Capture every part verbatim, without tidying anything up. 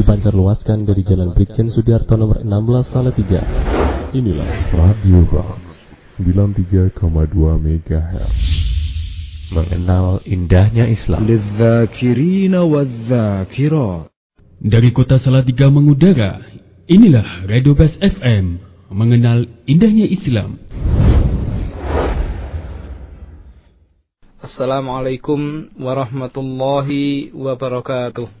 dipancarluaskan dari Jalan Brikjen Sudiarto nomor enam belas Salatiga. Inilah Radio Bas sembilan puluh tiga koma dua MHz. Mengenal indahnya Islam. Dari kota Salatiga mengudara, inilah Radio Bas F M, mengenal indahnya Islam. Assalamualaikum warahmatullahi wabarakatuh.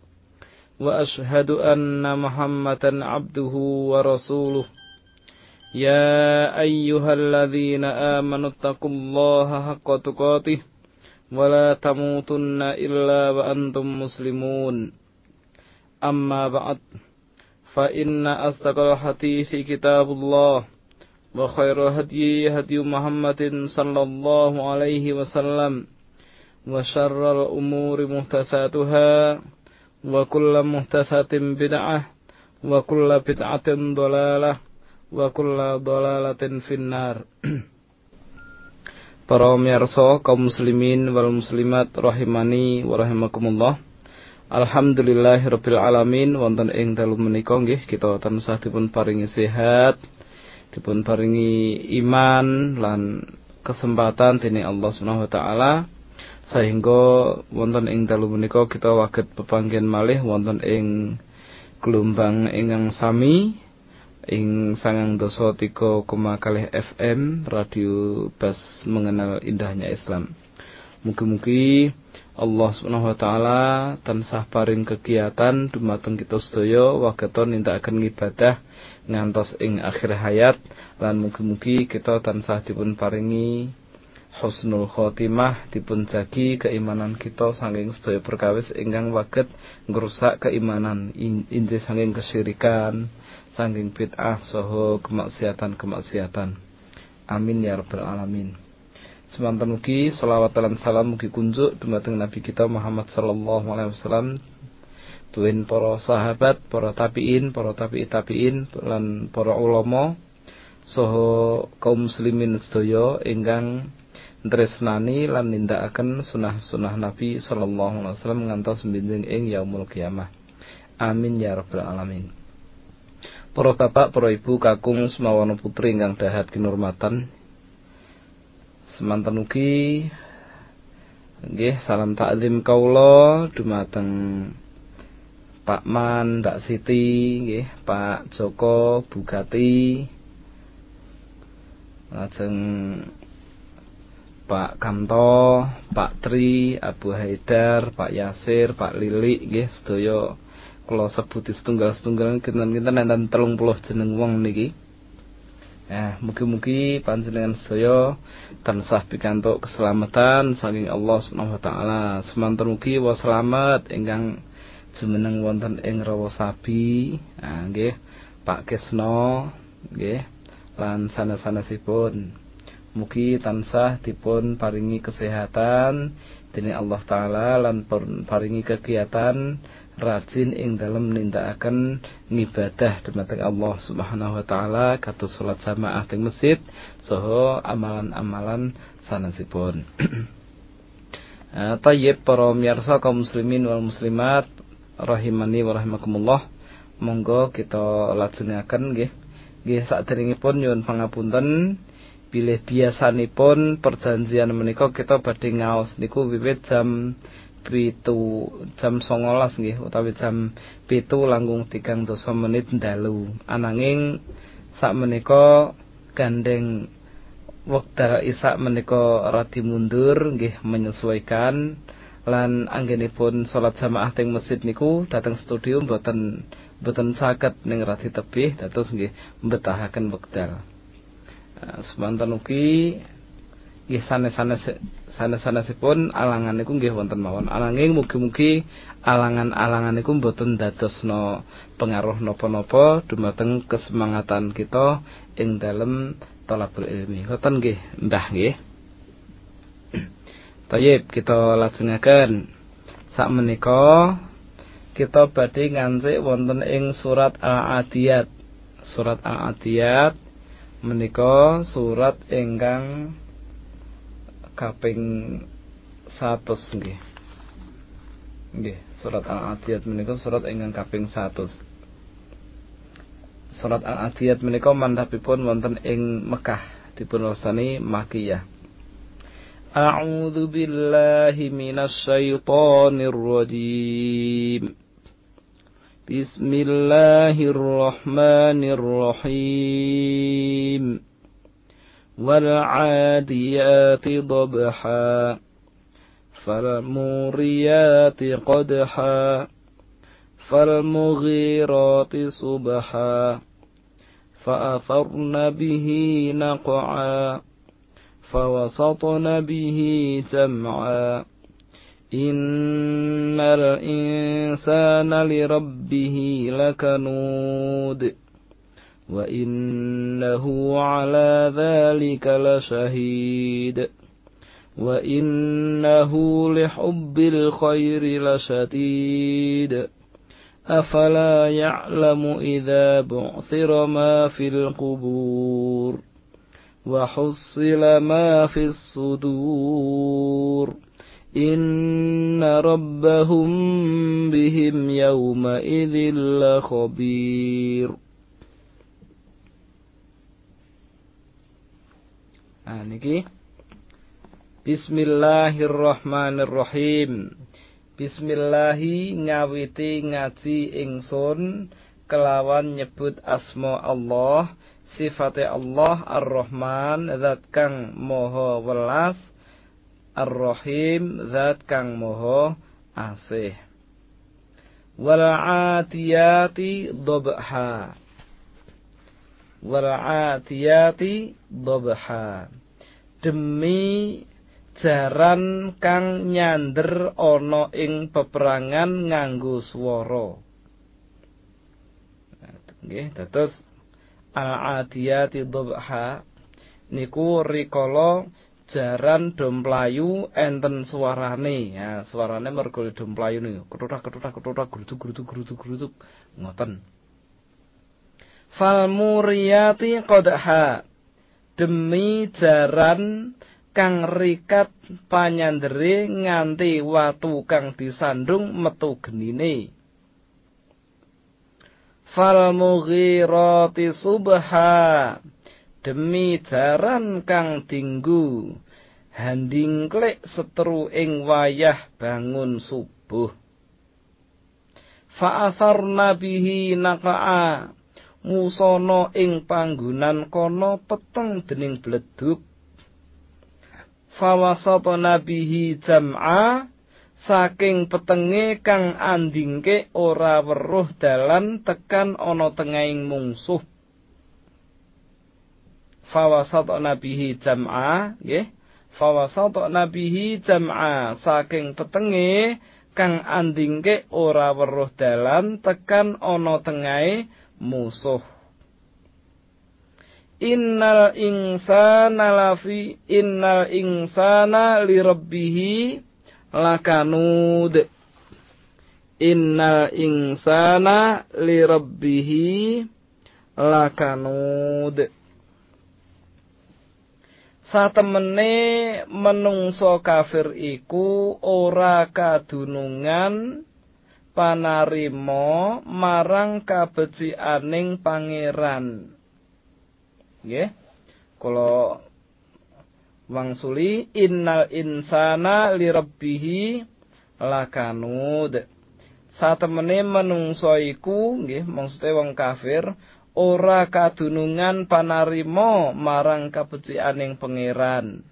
Wa ashhadu anna Muhammadan abduhu wa rasuluh. Ya ayyuhalladzina amanu taqullaha haqqa tuqatih wa la tamutunna illa wa antum muslimun. Amma ba'd, fa inna astaqal hadithi kitabullah wa khairul hadyi hadyu Muhammadin sallallahu alaihi wasallam wa syarrul umuri muhtasatuhā wa kullu muhtasatin bid'ah wa kullu bid'atin dhalalah wa kullu dhalalatin finnar. Para pemirsa kaum muslimin wal muslimat rahimani wa rahimakumullah. Alhamdulillahirabbil alamin, wonten ing dalu menika nggih kita tansah dipun paringi sehat, dipun paringi iman lan kesempatan dening Allah Subhanahu wa taala sehingga wonten ing dalu menika kita waget pepanggen malih wonten ing gelombang ingkang sami ing sangang dasa tiga koma kalih F M Radio Bas mengenal indahnya Islam. Mugi-mugi Allah Subhanahu wa taala tansah paring kegiatan dumateng kita sedaya wageton nindakaken ibadah ngantos ing akhir hayat lan mugi-mugi kita tansah dipun paringi husnul khotimah, dipun jagi keimanan kita saking sedaya perkawis ingkang waget ngrusak keimanan inggih saking kesyirikan, saking bid'ah saha kemaksiatan-kemaksiatan. Amin ya rabbal alamin. Semanten mugi selawat lan salam mugi kunjuk dumateng Nabi kita Muhammad sallallahu alaihi wasallam, tuwin para sahabat, para tabiin, para tabi'i tabiin lan para ulama saha kaum muslimin sedaya ingkang tresnani lan nindakaken sunah-sunah Nabi sallallahu alaihi wasallam ngantos binding ing yaumul qiyamah. Amin ya rabbal alamin. Para bapak, para ibu, kakung semawana putri ingkang dahat kinurmatan. Semanten ugi nggih salam takzim kaula dumateng Pak Man, Mbak Siti, nggih, Pak Joko, Bugati, lajeng Pak Kamto, Pak Tri, Abu Haidar, Pak Yasir, Pak Lili, nggih, sedaya kula sebuti setunggal-setunggal kinten-kinten enten telung puluh jeneng wong niki. Nah, mugi-mugi panjenengan sedaya tansah pikantuk keselamatan saking Allah Subhanahu wa taala. Semanten ugi waslamet ingkang jumeneng wonten ing Rawa Sabi, ah nggih, Pak Kisno, nggih, lan sanes-sanesipun. Mugi tansah dipun paringi kesehatan dening Allah taala lan paringi kegiatan rajin ing dalem nindakaken ngibadah dhumateng Allah Subhanahu wa taala kados salat jamaah teng masjid saha amalan-amalan sanesipun. Eh tayyib para miyarsa kaum muslimin wal muslimat rahimani wa rahimakumullah, monggo kita lajengaken nggih nggih saderengipun nyuwun pangapunten bilih biasanipun perjanjian menika kita badhe ngaos niku wiwit jam pitu jam songolas nggih utawi jam pitu langkung tigang dasa menit dalu, ananging sak menika gandeng wekdal isak menika radi mundur nggih menyesuaikan lan anggenipun salat jamaah teng masjid niku dateng studio mboten mboten saged ning radi tebih dados nggih mbetahaken wekdal. Semanten ugi nggih sanes-sanesipun alangan niku nggih wonten mawon. Ananging mugi-mugi alangan-alangan niku mboten dadosna pengaruh napa-napa dumateng kesemangatan kita ing dalem talabul ilmi. Ngoten nggih, mbah nggih. Tayyib, kita lajengaken sakmenika kita badhe ngancik wonten ing surat Al-Adiyaat. Surat Al-Adiyaat menika surat ingkang kaping satu nggih. Nggih, surat Al-Adiyaat menika surat ingkang kaping satu. Surat Al-Adiyaat menika mandhapipun wonten ing Mekah, dipunwastani Makkiyah. A'udzu billahi minasy syaithanir rajim. Bismillahirrahmanirrahim. وَالْعَادِيَاتِ ضَبْحًا فَالْمُورِيَاتِ قَدْحًا فَالْمُغِيرَاتِ صُبْحًا فَأَثَرْنَ بِهِ نَقْعًا فَوَسَطْنَ بِهِ جَمْعًا إِنَّ الْإِنسَانَ لِرَبِّهِ لَكَنُودٌ وَإِنَّهُ عَلَى ذَلِكَ لَشَهِيدٌ وَإِنَّهُ لِحُبِّ الْخَيْرِ لَشَدِيدٌ أَفَلَا يَعْلَمُ إِذَا بُعْثِرَ مَا فِي الْقُبُورِ وَحُصِّلَ مَا فِي الصُّدُورِ إِنَّ رَبَّهُمْ بِهِمْ يَوْمَئِذٍ لَخَبِيرٌ. Nah, niki Bismillahirrahmanirrahim. Bismillahi ngawiti ngaji ingsun kelawan nyebut asma Allah, sifate Allah Ar-Rahman zat kang maha welas, Ar-Rahim zat kang maha asih. Wal 'adiyati dhabha. Wal 'adiyati dhabha. Demi jaran kang nyander ana ing peperangan nganggo swara. Nggih, dados al-'adiyati dhabha niku rikala jaran do mlayu enten swarane. Ya, swarane mergo do mlayu niku ketutak ketutak ketutak grutuk grutuk grutuk grutuk ngoten. Fal muriyati qadha. Demi jaran kang rikat panyandere nganti watu kang disandung metu genine. Fal mughirati subha. Demi jaran kang dinggu handingklik seteru ing wayah bangun subuh. Fa'atharna bihi naqa'a. Musana ing panggonan kono peteng dening bleduk. Fawasatana bihi jam'a. Saking petenge kang andingke ora weruh dalan tekan ana tengahing mungsuh. Fawasatana bihi jam'a, nggih. Fawasatana bihi jam'a. Saking petenge kang andingke ora weruh dalan tekan ana tengahe musuh. Innal insana lafi. Innal insana lirabbihi lakanud. Innal insana lirabbihi lakanud. Satemene menungso kafir iku ora kadunungan panarimo marang kabecianing pangeran. Nggih, kula wangsuli innal insana lirabbihi lakanud. Satemene menungso iku nggih maksude wong kafir ora kadunungan panarimo marang kabecianing pangeran.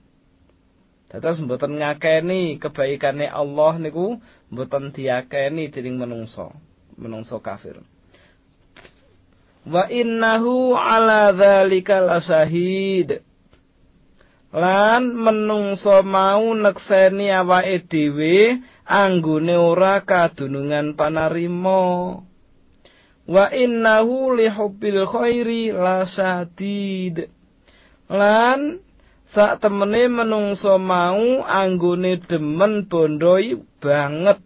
Dados mboten ngakeni kebaikane Allah niku mboten diakeni dening menungso, menungso kafir. Wa innahu ala dzalika lasahid. lan menungso mau nekseni awake dhewe anggone ora kadunungan panarima. Wa innahu li hubbil khairi lasadid, lan sak temene menungso mau anggone demen bondoi banget.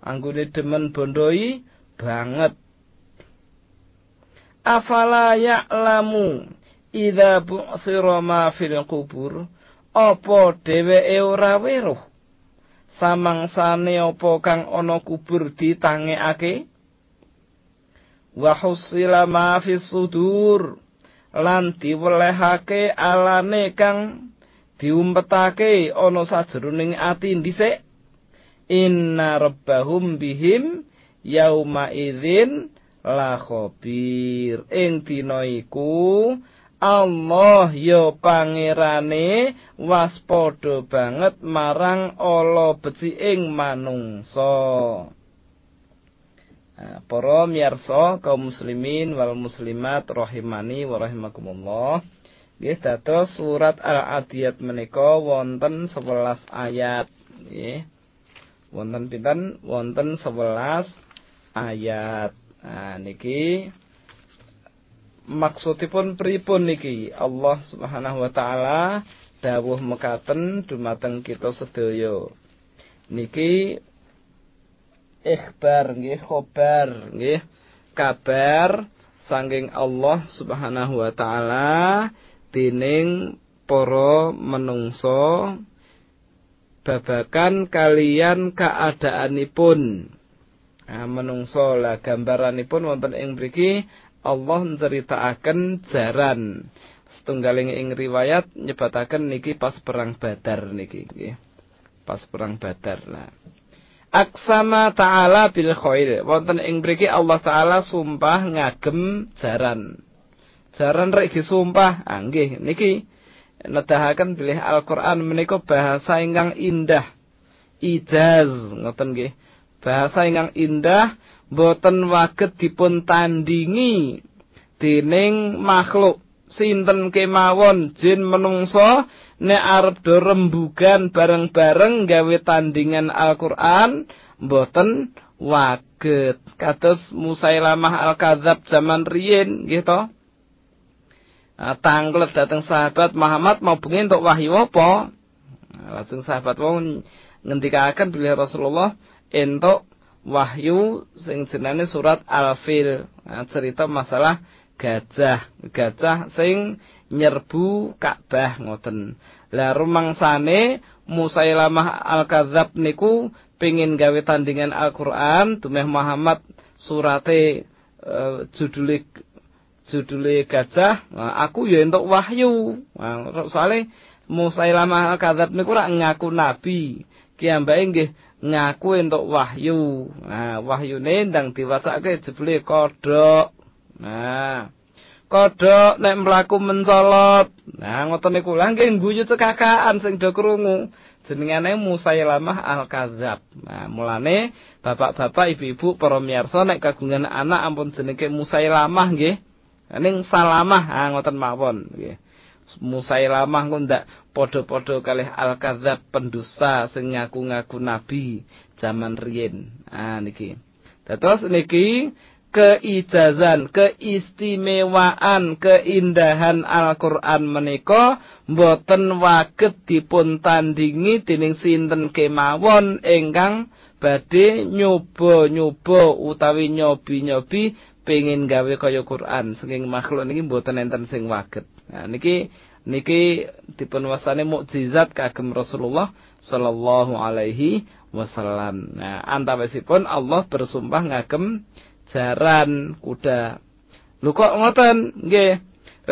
Anggone demen bondoi banget. Afala ya'lamu idza bu'thira ma fil qubur, apa dheweke ora weruh samangsane apa kang ana kubur ditangekake. Wa husila ma fis sudur, lan diwelehake alane kang diumpetake ana sajroning ati dhisik. Inna rabbahum bihim yauma idzin la khabir, ing dina iku Allah ya pangerane waspada banget marang ala becike manungsa. Nah, para miyarsa kaum muslimin wal muslimat rahimani wa rahimakumullah. Nggih, dados surat Al-Adiyaat menika wonten sebelas ayat, nggih. Wonten pinten? Wonten sebelas ayat. Nah, niki maksudipun pripun niki? Allah Subhanahu wa taala dawuh mekaten dumateng kita sedaya. Niki ikhbar nggih, khabar nggih, kabar saking Allah Subhanahu wa taala dening para menungso babakan kalian keadaanipun. Nah, menungso lah gambaranipun wonten ing mriki Allah menceritakan jaran setunggaling ing riwayat nyebataken niki pas perang Badar niki, pas perang Badar lah. Aksama ta'ala bil khair, wonten ing mriki Allah taala sumpah ngagem jaran. Jaran rek disumpah, ah nggih niki nedahaken bilih Al-Qur'an menika bahasa ingkang indah. Ijaz ngoten nggih. Bahasa ingkang indah boten waget dipun tandingi dening makhluk sinten kemawon, jin menungso, nek arep do rembugan bareng-bareng gawe tandingan Al-Qur'an boten waget. Kados Musailamah Al-Kadzab zaman riyin nggih to. Nah, tanglet dateng sahabat Muhammad mau bengi entuk wahyu apa? Nah, lajeng sahabat wau ngendikaken bilih Rasulullah entuk wahyu sing jenenge surat Al-Fil. Nah, cerita masalah gajah, gajah sing nyerbu Ka'bah ngoten. Lah rumangsane Musailamah Al-Kadzab niku pengin gawe tandingan Al-Qur'an, dumeh Muhammad surate uh, judule judule gajah, nah, aku ya entuk wahyu. Nah, soalé Musailamah Al-Kadzab niku ora ngaku nabi. Kiyambake nggih ngaku entuk wahyu. Nah, wahyune ndang diwacake jebule kodhok. Nah, kodhok nek mlaku mencolot. Nah, ngoten niku lha nggih ngguyu cekakan sing do krungu. Jenengane Musailamah Al-Kadzab. Nah, mulane bapak-bapak, ibu-ibu, para miyarsa nek kagungan anak ampun jenenge Musailamah nggih. Ning Salamah, ah ngoten mawon nggih. Musailamah ku ndak padha-padha kalih Al-Kadzab pendusta sing ngaku-ngaku nabi zaman riyin. Ah niki. Terus niki keijazan, keistimewaan, keindahan Al-Qur'an menika mboten waget dipun tandingi dening sinten kemawon ingkang badhe nyoba-nyoba utawi nyobi-nyobi pengin gawe kaya Qur'an. Saking makhluk niki mboten enten sing waget. Nah, niki niki dipunwasani mukjizat kagem Rasulullah sallallahu alaihi wasallam. Nah, antawisipun Allah bersumpah ngagem jaran kuda. Lho kok ngoten nggih.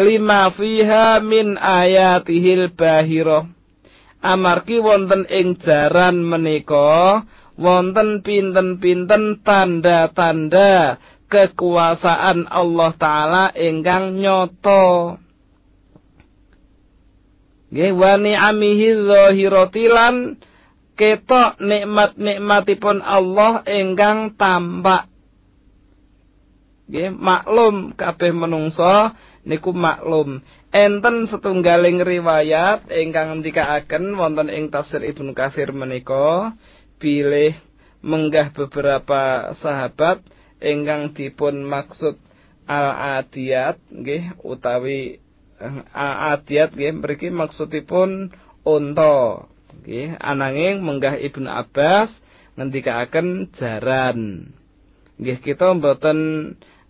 Lima fiha min ayatihil bahira. Amargi wonten ing jaran menika wonten pinten-pinten tanda-tanda kekuasaan Allah taala ingkang nyata. Nggih, wa ni'amihi dzahiratilan ketok nikmat-nikmatipun Allah ingkang tampak. Nggih, maklum kabeh menungsa niku maklum. Enten setunggaling riwayat ingkang ngendikaaken wonten ing tafsir Ibnu Katsir menika bilih menggah beberapa sahabat ingkang dipun maksud Al-Adiyaat nggih utawi Al-Adiyaat nggih mriki maksudipun unta nggih, ananging menggah Ibnu Abbas ngendikaaken jaran. Nggih, kita mboten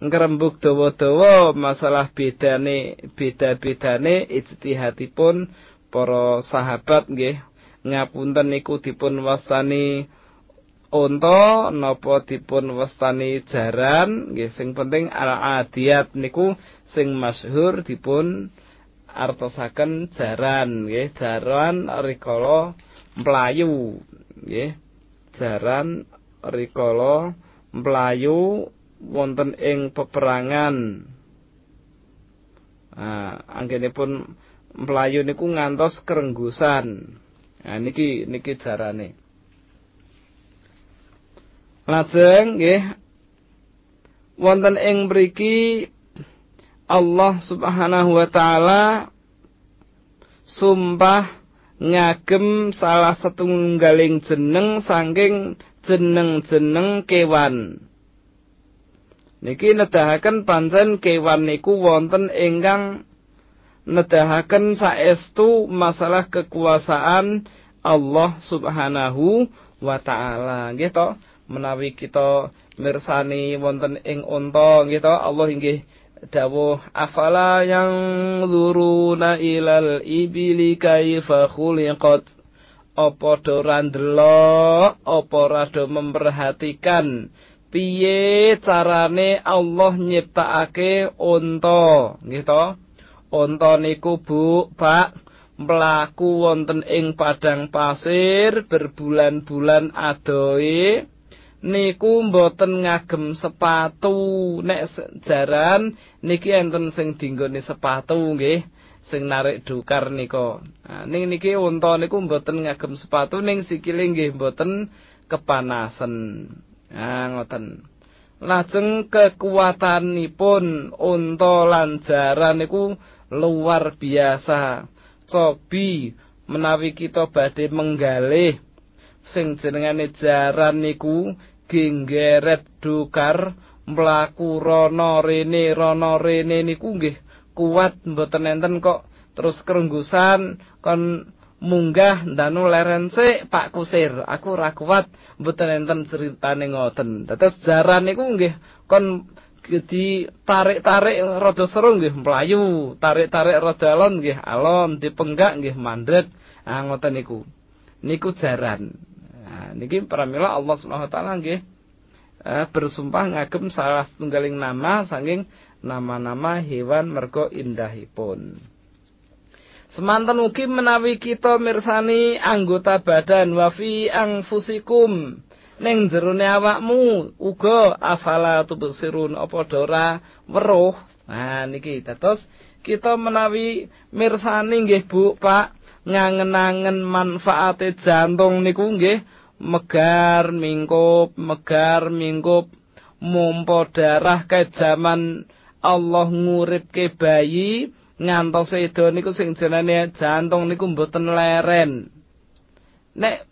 ngrembug dawa-dawa masalah bedane, beda-bedane ijtihatipun para sahabat nggih. Ngapunten niku dipun wastani unta napa dipun wastani jaran nggih, sing penting Al-Adiyaat niku sing masyhur dipun artosaken jaran nggih, jaran rikala mlayu nggih, jaran rikala melayu wonten ing peperangan. Ah, anggenipun melayu niku ngantos kerenggusan. Nah, niki niki jarane. Lajeng nggih wonten ing mriki Allah Subhanahu wa taala sumpah ngagem salah setunggaling jeneng saking jeneng-jeneng kewan. Niki nedahaken pancen kewan niku wonten ingkang nedahaken saestu masalah kekuasaan Allah Subhanahu wa taala. Nggih to, menawi kita mirsani wonten ing unta nggih to, Allah inggih dawuh afala yang dzuruna ilal ibili kaifa khuliqat. Apa do ra ndelok, apa ra do memperhatikan piye carane Allah nyiptakake unta nggih to. Unta niku Bu Pak mlaku wonten ing padang pasir berbulan-bulan adohe niku mboten ngagem sepatu. Nek jaran niki enten sing dinggone sepatu nggih, sing narik dukar niko. Nah, ning niki unta niku mboten ngagem sepatu, ning sikile nggih mboten kepanasan. Nah, ngoten. Lajeng kekuatanipun unta lan jaran niku luar biasa. Cobi menawi kita badhe menggalih sing jenengane jaran niku genggeret dukar mlaku rono rene rono rene niku nggih kuat mboten enten kok terus kerenggusan kon munggah danu leren sik Pak Kusir aku ora kuat mboten enten critane ngoten. Dados jaran niku nggih kon ditarik-tarik rada seru nggih mlayu, tarik-tarik rada alon nggih alon, dipenggak nggih mandret. Ah ngoten niku. Niku jaran. Nah, niki pramila Allah Subhanahu wa taala nggih bersumpah ngagem salah setunggaling nama saking nama-nama hewan mergo indahipun. Semanten ugi menawi kita mirsani anggota badan wafi angfusikum ning jerone awakmu uga afala tubsirun apa dora weruh. Nah niki dados kita menawi mirsani nggih Bu Pak ngangen-angen manfaate jantung niku nggih megar mingkup megar mingkup mompo darah kejaman Allah nguripke bayi ngantos sedo niku sing jenenge jantung niku mboten leren. Nek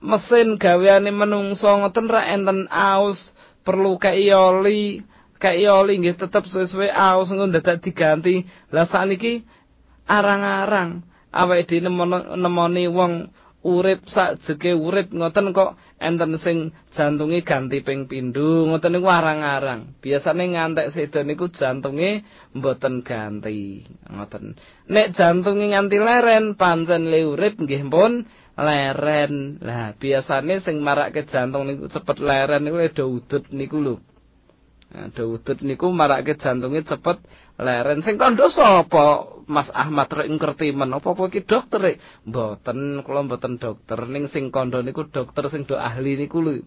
mesin gaweane menungso ngoten ra enten aus, perlu kei oli, kei oli nggih tetep sesuai aus ngono dadak diganti. Lah sakniki arang-arang awake dhewe nemoni wong urip sakjeke urip ngoten kok enten sing jantunge ganti ping pindho ngoten niku arang-arang. Biasane ngantek sedo niku jantunge mboten ganti ngoten. Nek jantunge nganti leren pancen le urip nggih pun leren. Lah biasane sing marake jantung niku cepet leren niku do udut niku lho. Do udut niku marake jantunge cepet leren. Sing kandha sapa? Mas Ahmad rek ngerti men apa-apa iki dokter. Mboten, kula mboten dokter. Ning sing kandha niku dokter sing do ahli niku lho.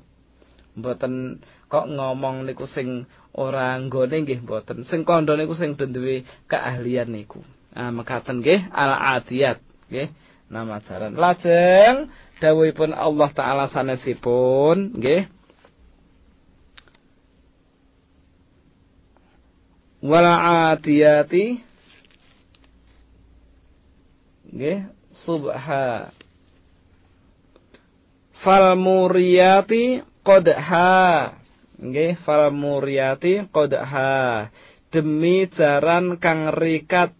Mboten kok ngomong niku sing ora nggone nggih mboten. Sing kandha niku sing duwe keahlian niku. Ah mekaten nggih Al-Adiyaat nggih nama jaran. Lajeng dawuhipun Allah taala sanesipun nggih wal'adiyati nggih subha, falmuriyati qadha nggih falmuriyati qadha, demi jaran kang rikat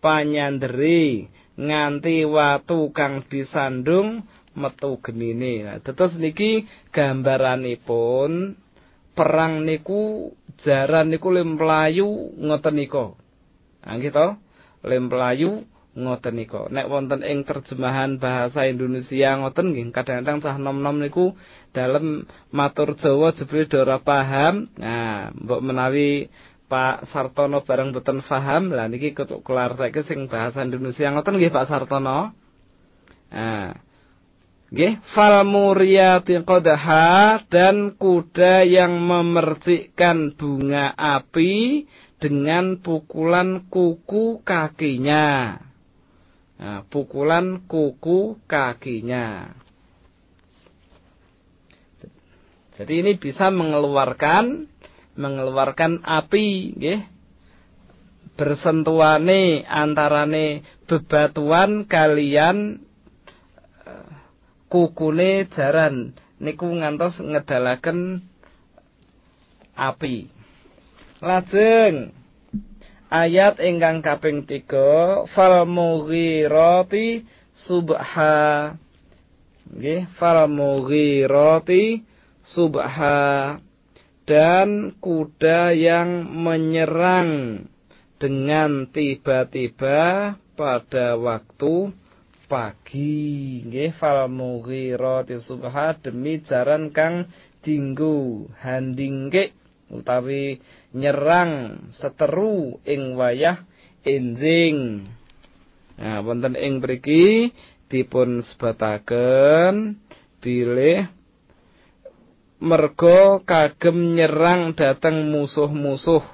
panyanderi nganti watu kang disandung metu genine. Nah, terus niki gambaranipun perang niku jaran niku lem mlayu ngoten nika. Nggih to? Lem mlayu ngoten nika. Nek wonten ing terjemahan bahasa Indonesia ngoten nggih, kadang-kadang cah nom-nom niku dalem matur Jawa jebule ora paham. Nah, mbok menawi Pak Sartono bareng boten paham, lah niki kutuk klarteke sing bahasa Indonesia ngoten nggih Pak Sartono. Ah. Nggih, fal muriyati qadha, dan kuda yang memercikkan bunga api dengan pukulan kuku kakinya. Nah, pukulan kuku kakinya. Jadi ini bisa mengeluarkan mengeluarkan api nggih, bersentuhane antarane bebatuan kalian kukune jaran niku ngantos ngedalaken api. Lajeng ayat ingkang kaping tiga, fal mughirati subha nggih, fal mughirati subha, dan kuda yang menyerang dengan tiba-tiba pada waktu pagi. Nggih, fal mughirati subha, demi jaran kang dinggo handingke utawi nyerang seteru ing wayah enjing. Nah, wonten ing mriki dipun sebataken bilih mergo kagem nyerang dateng musuh-musuh.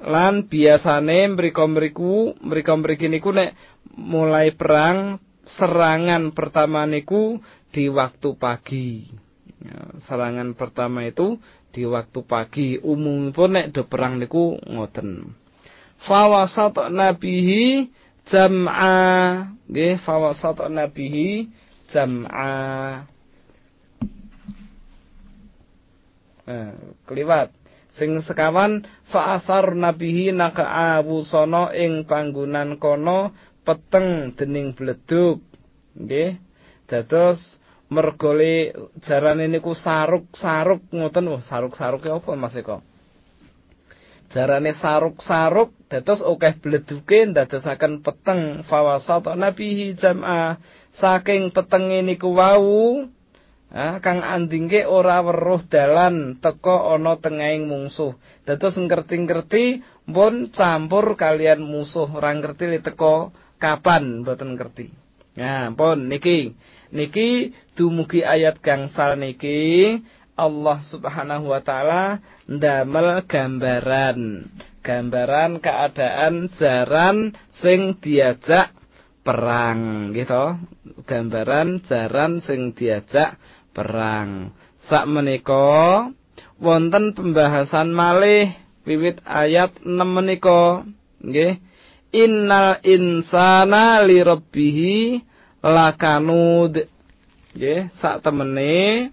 Lan biasane mriko-mriku, mriko-mriki niku nek mulai perang, serangan pertama niku di waktu pagi. Serangan pertama itu di waktu pagi. Umumipun nek do perang niku ngoten. Fawasat nabihi jam'a. Nggih, fawasat nabihi jam'a. Nah, keliwat sing sekawan fa'asar nabihi naka'awu sono ing panggunan kono peteng dening bleduk. Nggih, dados mergole jarane niku saruk-saruk ngoten. Wah, saruk-saruke apa Mas Eko? Jarane saruk-saruk dados okeh bleduke ndadosaken peteng. Fawasata nabihi jam'a, saking petenge niku wau, ah, kang andingke ora weruh dalan teka ana tengahing mungsuh. Dados ngerti-ngerti pun campur kalian musuh, ora ngerti teka kapan mboten ngerti. Nah, pun niki niki dumugi ayat gangsal niki Allah Subhanahu wa taala ndamel gambaran, gambaran keadaan jaran sing diajak perang, gitu. Gambaran jaran sing diajak perang. Sak menika wonten pembahasan malih wiwit ayat enam menika, nggih. Innal insana li rabbih lakanud. Nggih, sak temene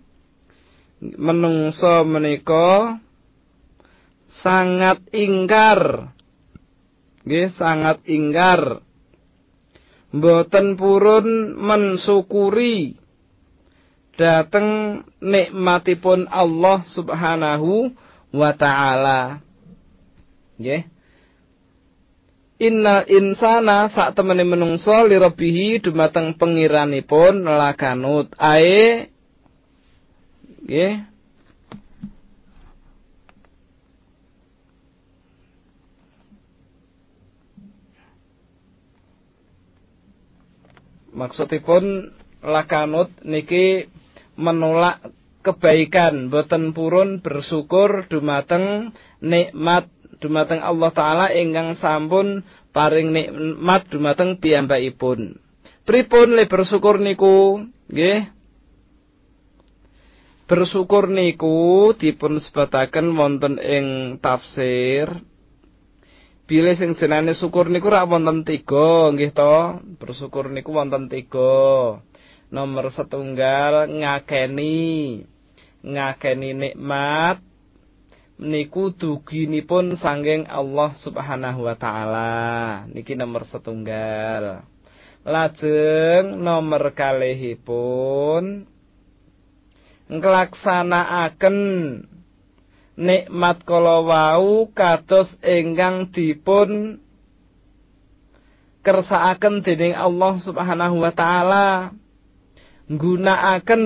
menungso menika sangat ingkar. Nggih, sangat ingkar. Mboten purun mensyukuri dateng nikmatipun Allah Subhanahu wa taala. Nggih. Innal insana sak temene menungsa lirabihi dumateng pengiranipun lakanut. Ae nggih. Maksudipun lakanut niki menolak kebaikan, boten purun bersyukur dumateng nikmat, dumateng Allah taala ingkang sampun paring nikmat dumateng piyambakipun. Pripun le bersyukur niku? Nggih. Bersyukur niku dipun sebataken wonten ing tafsir. Bilih sing jenenge syukur niku rak wonten tiga, nggih to. Bersyukur niku wonten tiga. Nomor setunggal ngakeni. Ngakeni nikmat niku duginipun sanging Allah Subhanahu wa taala. Niki nomor setunggal. Lajeng nomor kalihipun nglaksanakaken nikmat kala wau kados ingkang dipun kersakaken dening Allah Subhanahu wa taala. Nggunakaken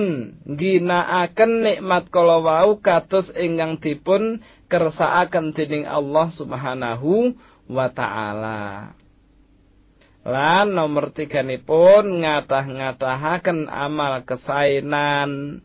ginakaken nikmat kala wau kados ingkang dipun kersakaken dening Allah Subhanahu wa taala. Lan nomor tiganipun ngatah-ngatahaken amal kesaenan.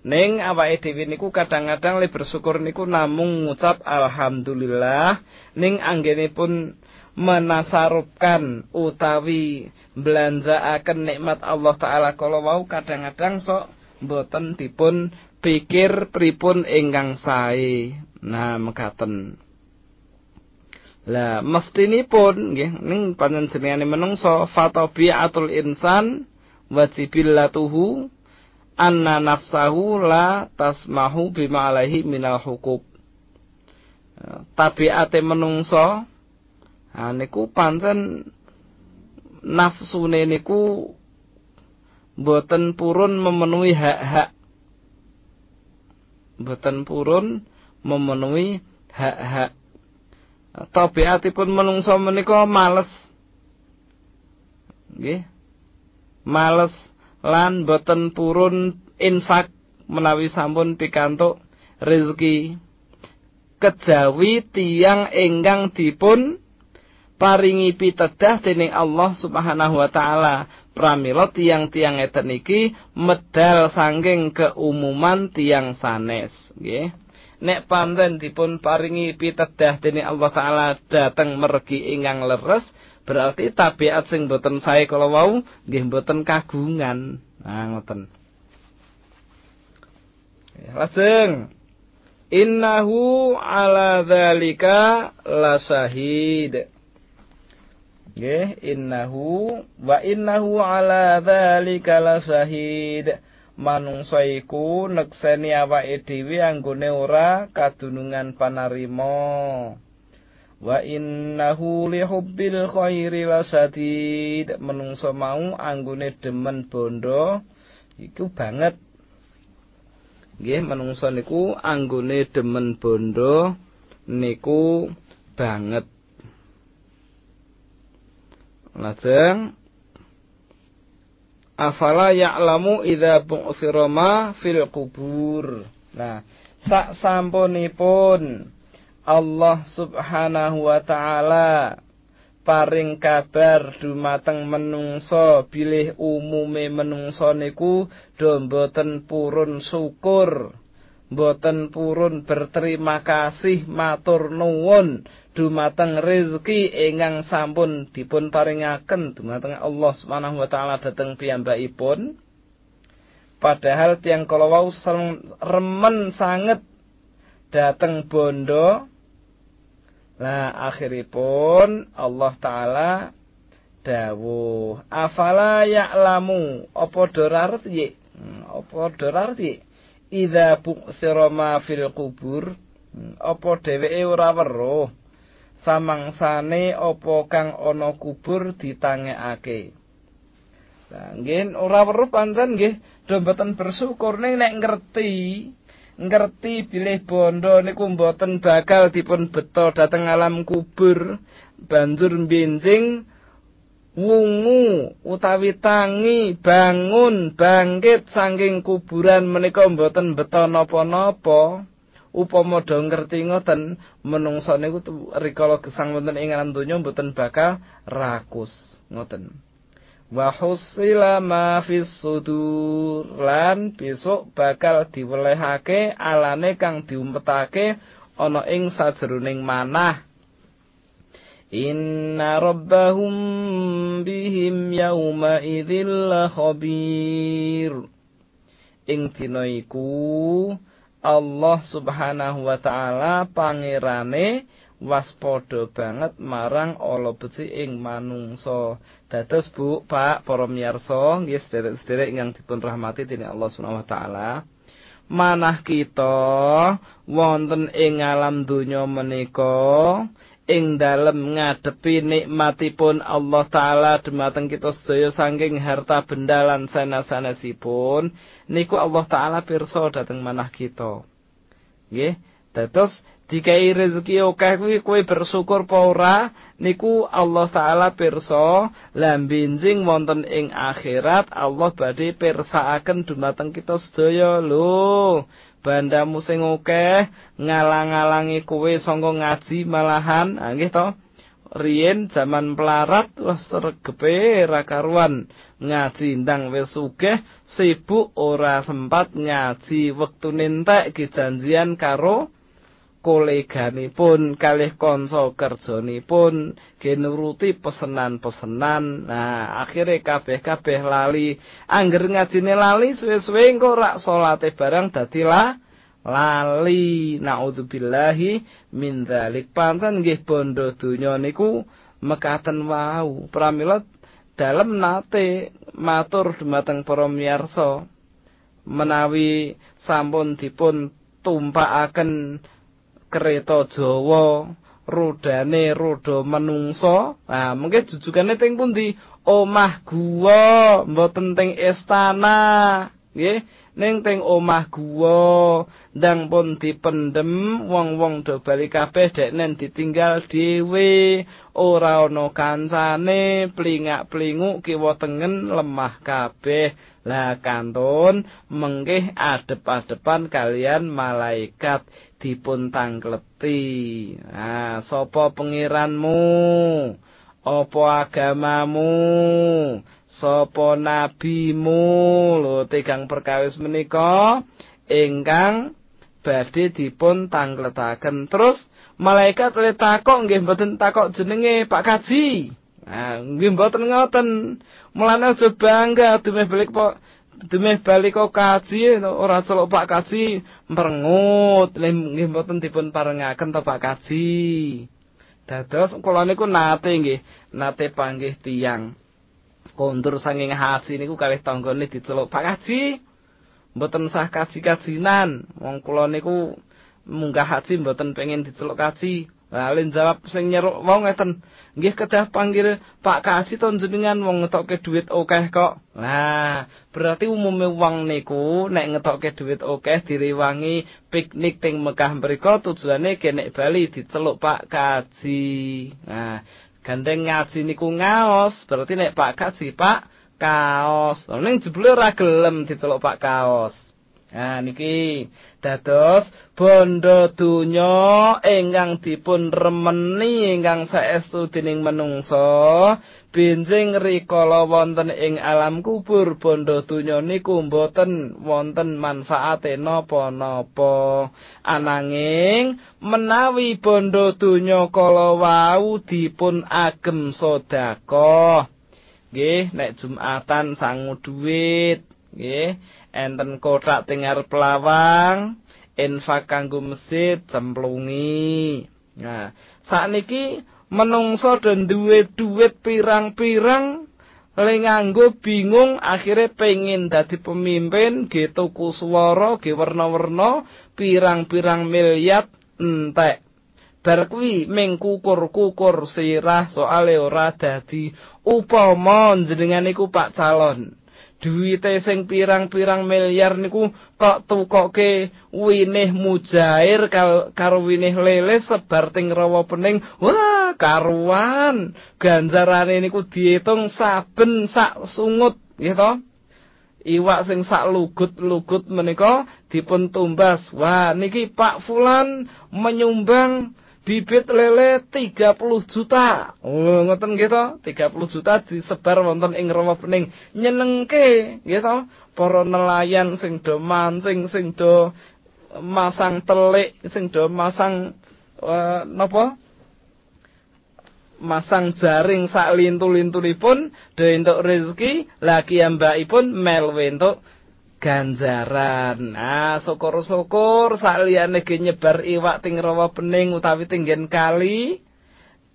Ning awake dhewe niku kadang-kadang le bersyukur niku namung ngucap alhamdulillah, ning anggenipun menasarupkan utawi belanjaaken nikmat Allah taala kala wau kadang-kadang sok mboten dipun pikir pripun ingkang sae. Nah mekaten. Lah mestinipun nggih ning panjenengane menungso fatabiatul insan wajibillatuhu anna nafsahu la tasmahu bima alaihi minal hukuk. Tabiate menungso ha niku pancen nafsune niku boten purun memenuhi hak-hak. Boten purun memenuhi hak-hak. Tabiatipun menungso menika males. Nggih. Males lan boten purun infak menawi sampun pikantuk rezeki kejawi tiyang ingkang dipun paringi pitedah dening Allah Subhanahu wa taala. Pramila tiyang-tiyang eten iki medal saking keumuman tiyang sanes nggih. Nek pancen dipun paringi pitedah dening Allah taala dateng mergi ingkang leres, berarti tabiat sing boten sae kala wau nggih boten kagungan. Nah ngoten. Lajeng innahu ala dzalika lasahid. Nggih innahu wa innahu ala dzalika lasahid. Manungsa iku nekseni awake dhewe anggone ora kadunungan panarima. Wa innahu lihubbil khairi lasadid. Menungso mau anggone demen bondo iku banget. Nggih, menungso niku anggone demen bondo niku banget. Lajeng afala ya'lamu idza bu'thira ma fil qubur. Nah, sak sampunipun Allah Subhanahu wa taala paring kabar dumateng menungso bilih umume menungso niku do mboten purun syukur, mboten purun berterima kasih matur nuwun dumateng rezeki ingkang sampun dipun paringaken dumateng Allah Subhanahu wa taala dhateng piyambakipun. Padahal tiyang kala wau remen sanget dateng bondo. Nah akhiripun Allah taala dawuh afala ya'lamu apa doraret ye apa doraret ye idza bu'thira ma fil qubur. Apa dheweke ora weruh samangsane apa kang ana kubur ditangekake. Lah nggih ora weruh pancen nggih do mboten bersyukur. Ning nek ngerti ngerti bilih bondo niku mboten bakal dipun beto dhateng alam kubur, banjur benjing wungu utawi tangi bangun bangkit saking kuburan menika mboten beto napa-napa. Upama do ngerti ngoten, menungsa niku rikala gesang wonten ing alam donya mboten bakal rakus ngoten. Wa husila ma fis sudur. Lan besok bakal diwelehake alane kang diumpetake ana ing sajeroning manah. Inna rabbahum bihim yauma idzil khabir. ing dina iku Allah Subhanahu wa taala pangerane waspada banget marang ala beci ing manungsa. Dados Bu, Pak, para miyarsa nggih sedherek-sedherek ingkang dipun rahmati dening Allah Subhanahu wa taala. Manah kita wonten ing alam donya menika ing dalem ngadepi nikmatipun Allah taala dumateng kita sedaya saking harta benda lan sanes-sanesipun niku Allah taala pirsa dhateng manah kita. Nggih, dados dikai rezeki akeh kuwi kowe bersyukur apa ora niku Allah taala pirsa. Lan benjing wonten ing akhirat Allah badhe pirsakaken dumateng kita sedaya lho. Bandamu sing akeh ngalang-alangi kowe sangka ngaji malahan nggih to. Riyen zaman pelarat wis regepe ra karuan ngaji ndang wis sugih sibuk ora sempat ngaji wektune entek dijanjian karo koleganipun kalih kanca kerjanipun genuruti pesenan-pesenan. Nah akhire kabeh-kabeh lali, angger ngajine lali, suwe-suwe engko rak salate barang dadi lali. Naudzubillahi min dzalik. Pancen nggih bondo donya niku mekaten wau. Pramila dalem nate matur dumateng para miyarsa menawi sampun dipun tumpakaken kereta Jawa rodane rodo menungso. Nah mengke jujukane teng pundi? Omah guwa, mboten teng istana nggih, ning teng omah guwa ndang pun dipendem wong-wong do bali kabeh deknen ditinggal dhewe, ora ana kancane, plingak-plinguk kiwa tengen lemah kabeh. Lah kantun mengke adep-adepan kalian malaikat dipun tangkleti. Nah, sapa pengiranmu? Apa agamamu? Sapa nabimu? Lho, tigang perkawis menika ingkang badhe dipun tangkletaken. Terus malaikat le takok, nggih mboten takok jenenge Pak Kaji. Nah, nggih mboten ngoten. Mulane aja bangga dumeh balik Pak Demeh balik kok kaji, ora celuk Pak Kaji merengut, nggih mboten dipun parengaken to Pak Kaji. Dados kula niku nate nggih, nate panggih tiyang kondur saking haji niku kalih tanggane diceluk Pak Kaji. Mboten sah kaji-kajinan, wong kula niku munggah haji mboten pengen diceluk Kaji. Lah len jawab sing nyeruk wau ngeten, nggih kedah panggil Pak Kaji to jenengan wong ngetokke dhuwit akeh kok. Nah, berarti umume wong niku nek ngetokke dhuwit akeh direwangi piknik teng Mekah mriku tujuane genek Bali diceluk Pak Kaji. Nah, gandeng ngaji niku ngaos, berarti nek Pak Kaji Pak Kaos. Ning jebule ora gelem diceluk Pak Kaos. Nah niki dados bondo donya ingkang dipun remeni ingkang saestu dening manungsa. Benjing rikala wonten ing alam kubur bondo donya niku mboten wonten manfaate napa-napa. Ananging menawi bondo donya kala wau dipun agem sedekah. Nggih nek Jumatan sangu dhuwit nggih, enten kotak tengar pelawang, infak kanggo masjid cemplungi. Nah, sakniki menungso den duwe-duwit pirang-pirang le nganggo bingung, akhire pengin dadi pemimpin, ge tuku swara, ge werna-werna, pirang-pirang miliat entek. Bar kuwi ming kukur-kukur sirah soale ora dadi. Upama jenengan niku Pak Calon, duwite sing pirang-pirang miliar niku kok tukokke winih mujair karo winih lele sebar ting rawa pening. Wah, karuan. Ganjarane niku diitung saben sak sungut, nggih to. Iwak sing sak lugut-lugut menika dipun tumbas. Wah, niki Pak Fulan menyumbang bibit lele tiga puluh juta. Oh, ngoten nggih to, tiga puluh juta disebar wonten ing rawa pening. Nyenengke nggih to, para nelayan sing do mancing, sing do masang telik, sing do masang uh, napa? Masang jaring sak lintu-lintulipun do entuk rezeki, lagi ambakipun melu entuk ganjaran. Ah, syukur-syukur saliyane ge nyebar iwak ting rawa pening utawi tinggen kali,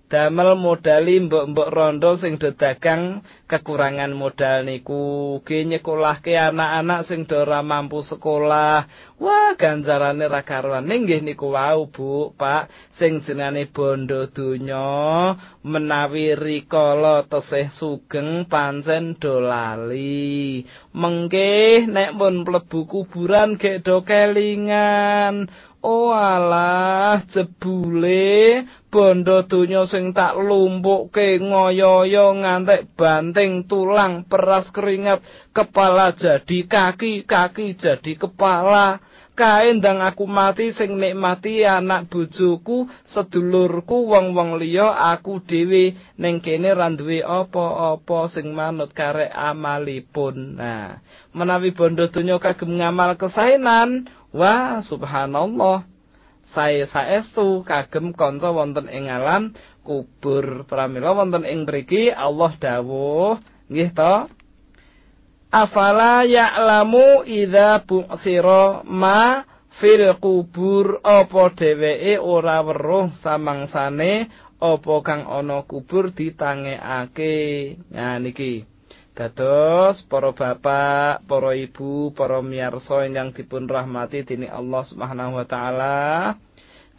damel modali mbok-mbok rondo sing do dagang kekurangan modal niku, ge nyekolahke anak-anak sing do ora mampu sekolah. Wah, ganjarane ra karuan. Nggih niku wau, Bu, Pak, sing jenenge bondo donya menawi rikala tesih sugeng pancen do lali. Mengke nek pun mlebu kuburan gek do kelingan. Oh alah, jebule bondo donya sing tak lumpukke ngoyoyo ngantek banting tulang peras keringat, kepala jadi kaki, kaki jadi kepala. Kaendang aku mati sing nikmati anak bojoku, sedulurku, wong-wong liya, aku dhewe ning kene ra duwe apa-apa sing manut karek amalipun. Nah, menawi bondo donya kagem ngamal kesaenan, wah, subhanallah. Saya saestu kagem kanca wonten ing alam kubur. Pramila wonten ing mriki Allah dawuh, nggih to? Afala ya'lamu idza bu'thira ma fil qubur, apa dheweke ora weruh samangsane apa kang ana kubur ditangekake. Nah niki dados para bapak, para ibu, para miyarsa ingkang dipun rahmati dening Allah Subhanahu wa taala,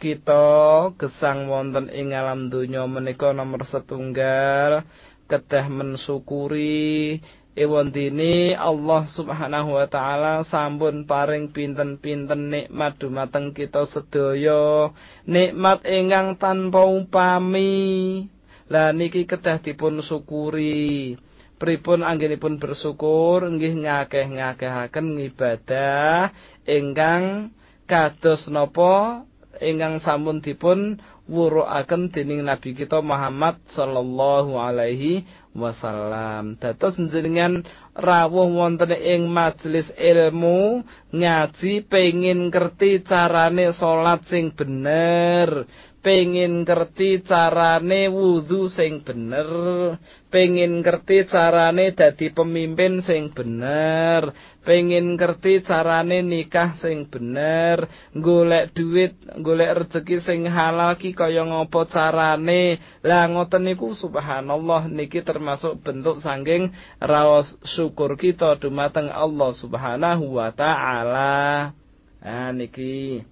kita gesang wonten ing alam donya menika nomor setunggal kedah mensyukuri ewon dene Allah Subhanahu wa taala sampun paring pinten-pinten nikmat dumateng kita sedaya, nikmat ingkang tanpa upami. Lah niki kedah dipun syukuri. Pripun anggenipun bersyukur, nggih ngakeh-ngakehaken ibadah ingkang kados napa ingkang sampun dipun wuruhaken dening Nabi kita Muhammad sallallahu alaihi wasallam. Dados njenengan rawuh wonten ing majelis ilmu ngaji pengin ngerti carane salat sing bener, pengin ngerti carane wudu sing bener, pengin ngerti carane dadi pemimpin sing bener, pengin ngerti carane nikah sing bener, golek duit, golek rezeki sing halal ki kaya ngopo carane. Lah ngoten niku subhanallah niki termasuk bentuk saking raos syukur kita dumateng Allah Subhanahu wa taala. Ah niki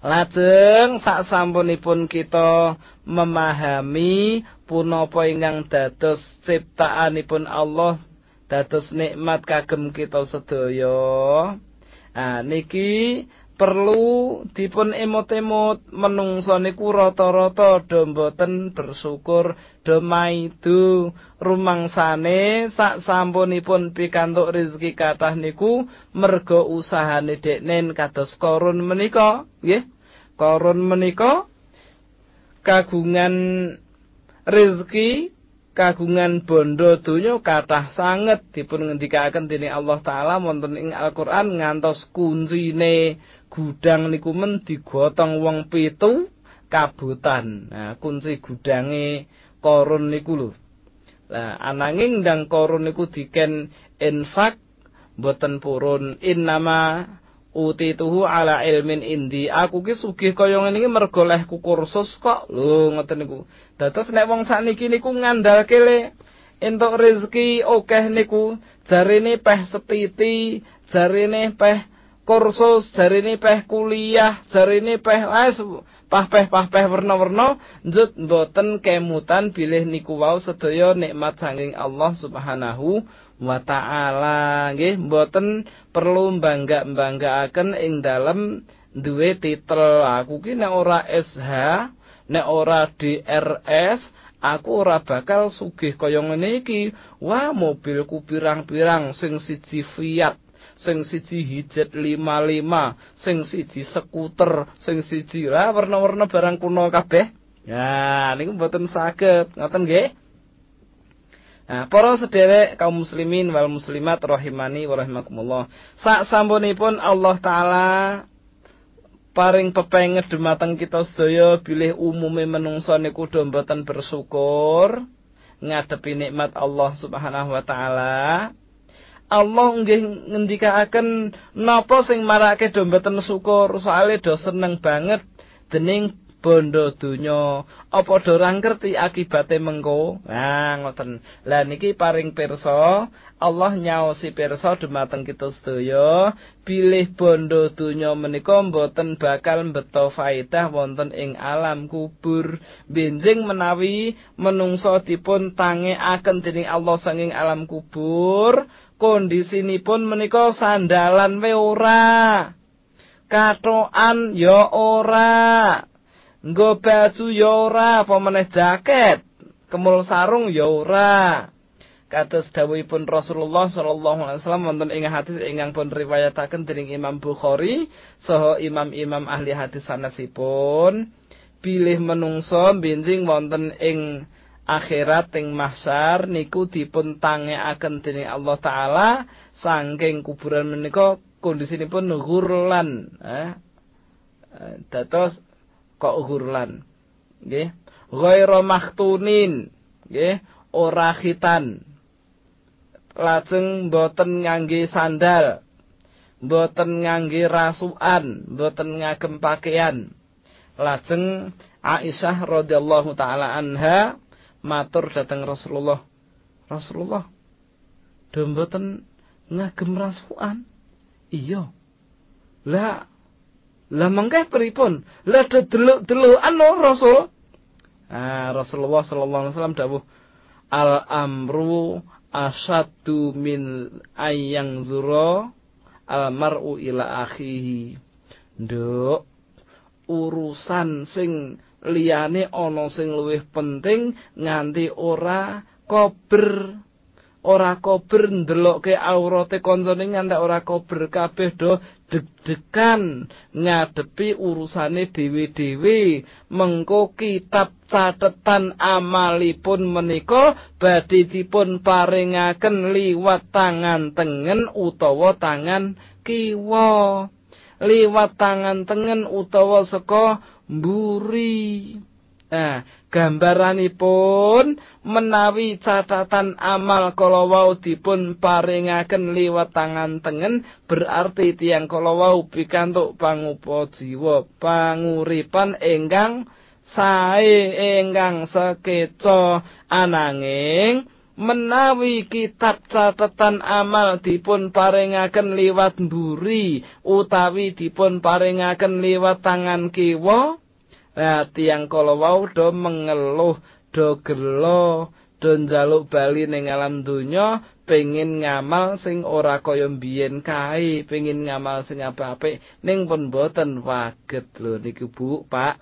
lajeng sak sampunipun kita memahami punapa ingkang dados ciptaanipun Allah, dados nikmat kagem kita sedaya. Ah niki perlu dipun emot-emot, menungso niku rata-rata do mboten bersyukur, do maidu rumangsane sak sampunipun pikantuk rezeki kathah niku merga usahane deknen kados Korun menika, nggih. Korun menika kagungan rezeki, kagungan bondo donya kathah sanget, dipun ngendikaken dening Allah taala wonten ing Al-Qur'an ngantos kuncine gudang niku men digotong wong pitu kabutan. Nah, kunci gudange Korun niku lho. Lah ananging ndang Korun niku diken infak mboten purun. Innama utituhu ala ilmin indi. Aku ki sugih kaya ngene iki mergo lehku kursus kok. Lho ngoten niku. Dados nek wong sakniki niku ngandalke le entuk rezeki akeh niku, jarine peh setiti, jarine peh kursus, jarine peh kuliah, jarine peh wes pah-peh-pah-peh werna-werna, njut mboten kemutan bilih niku wau sedaya nikmat saking Allah Subhanahu wa taala. Nggih mboten perlu bangga-banggaaken ing dalem duwe titel. Aku ki nek ora S H, nek ora D R S, aku ora bakal sugih kaya ngene iki. Wah, mobilku pirang-pirang, sing siji Fiat, sing siji Hijet lima lima, sing siji skuter, sing siji lah warna-warna barang kuno kabeh. Nah, niku mboten saged, ngoten nggih. Nah, para sederek kaum muslimin wal muslimat rahimani wa rahimakumullah. Sak sampunipun Allah taala paring pepenged dumateng kita sedaya bilih umume menungsa niku do mboten bersyukur ngadepi nikmat Allah Subhanahu wa taala. Allah nggih ngendikaaken napa sing marake do mboten syukur, soale do seneng banget dening bondo donya, apa do ora ngerti akibate mengko. Nah ngoten. Lah niki paring pirsa, Allah nyaosi pirsa dumateng kita sedaya, bilih bondo donya menika mboten bakal mbeta faedah wonten ing alam kubur. Benjing menawi menungsa dipun tangekaken dening Allah sanging alam kubur, kondisinipun menika sandalan we ora, katokan ya ora, nggo baju ya ora, apa meneh jaket, kemul sarung ya ora. Kados dawuhipun Rasulullah sallallahu alaihi wasallam wonten ing hadis ingkang pun riwayataken dening Imam Bukhari saha imam-imam ahli hadis sanesipun, bilih menungsa benjing wonten ing akhirat ing mahsyar niku dipun tangekaken dening Allah Taala saking kuburan menika kondisinipun ghurlan. Eh dados kok ghurlan nggih, ghaira makhtunin nggih, ora khitan, lajeng mboten ngangge sandal, mboten ngangge rasukan, mboten ngagem pakaian. Lajeng Aisyah radhiyallahu taala anha matur dateng Rasulullah, Rasulullah do mboten ngagem rasukan? Iya. Lah lah mengke pripun? Lah do delok-delokan lho Rasul. Ah Rasulullah sallallahu alaihi wasallam dawuh, al amru asyaddu min ayyang zura al mar'u ila akhihi. Nduk, urusan sing liyane ana sing luwih penting nganti ora kober, ora kober ndelokke aurate kancane nganti ora kober, kabeh do deg-degan ngadepi urusane dhewe-dhewe. Mengko kitab cathetan amalipun menika badhe dipun paringaken liwat tangan tengen utawa tangan kiwa, liwat tangan tengen utawa saka mburi. Nah, gambaranipun menawi catatan amal kala wau dipun paringaken liwat tangan tengen, berarti tiyang kala wau pikantuk pangupa jiwa, panguripan ingkang sae, ingkang sekeca. Ananging menawi kitab catetan amal dipun paringaken liwat mburi utawi dipun paringaken liwat tangan kiwa, nah tiyang kala wau do mengeluh, do gelo, do njaluk bali ning alam donya, pengin ngamal sing ora kaya mbiyen kae, pengin ngamal sing apik-apik, ning pun boten waget lho niku Bu, Pak,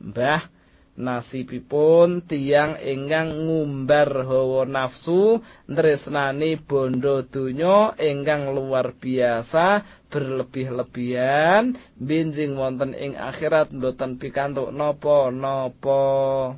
Mbah. Nasibipun tiang ingkang ngumbar hawa nafsu, tresnani bondo donya ingkang luar biasa berlebih-lebihan, benjing wonten ing akhirat mboten pikantuk napa-napa.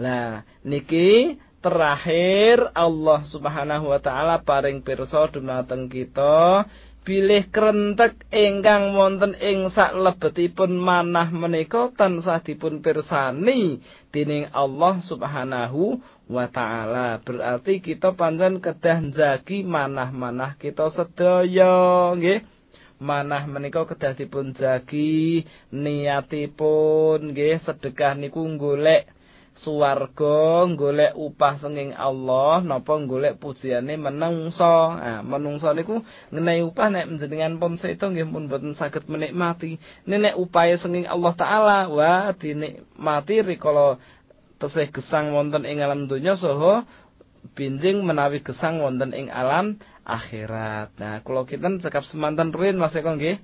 Lah niki terakhir Allah Subhanahu wa taala paring pirsa dumateng kita, bilih krentek ingkang wonten ing saklebetipun manah menika tansah dipun pirsani dening Allah Subhanahu wa taala. Berarti kita pancen kedah njagi manah-manah kita sedaya nggih. Manah menika kedah dipun jagi, niatipun nggih sedekah niku golek swarga, golek upah senging Allah, napa golek pujiane menungsa. Ah menungsa niku ngenai upah nek njenengan pun seto nggih pun boten saged menikmati. Nek upaya senging Allah taala wah dinikmati rikala tesih gesang wonten ing alam donya saha benjing menawi gesang wonten ing alam akhirat. Nah kula kinten cekap semanten ruwin Mas Eko nggih.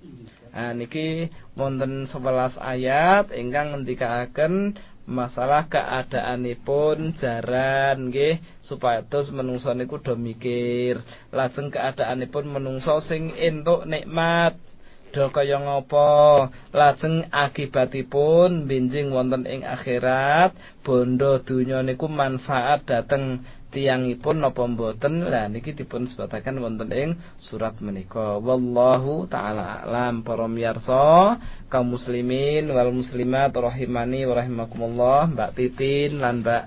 Ah niki wonten sebelas ayat ingkang ngendikaaken masalah keadaanipun jaran nggih, supados menungsa niku do mikir. Lajeng keadaanipun menungsa sing entuk nikmat do kaya ngapa, lajeng akibatipun benjing wonten ing akhirat bondo donya niku manfaat dhateng tiyangipun napa mboten. Lah niki dipun sebataken wonten ing surat menika. Wallahu taala alam. Para miyarsa kaum muslimin wal muslimat rahimani wa rahimakumullah, Mbak Titin lan Mbak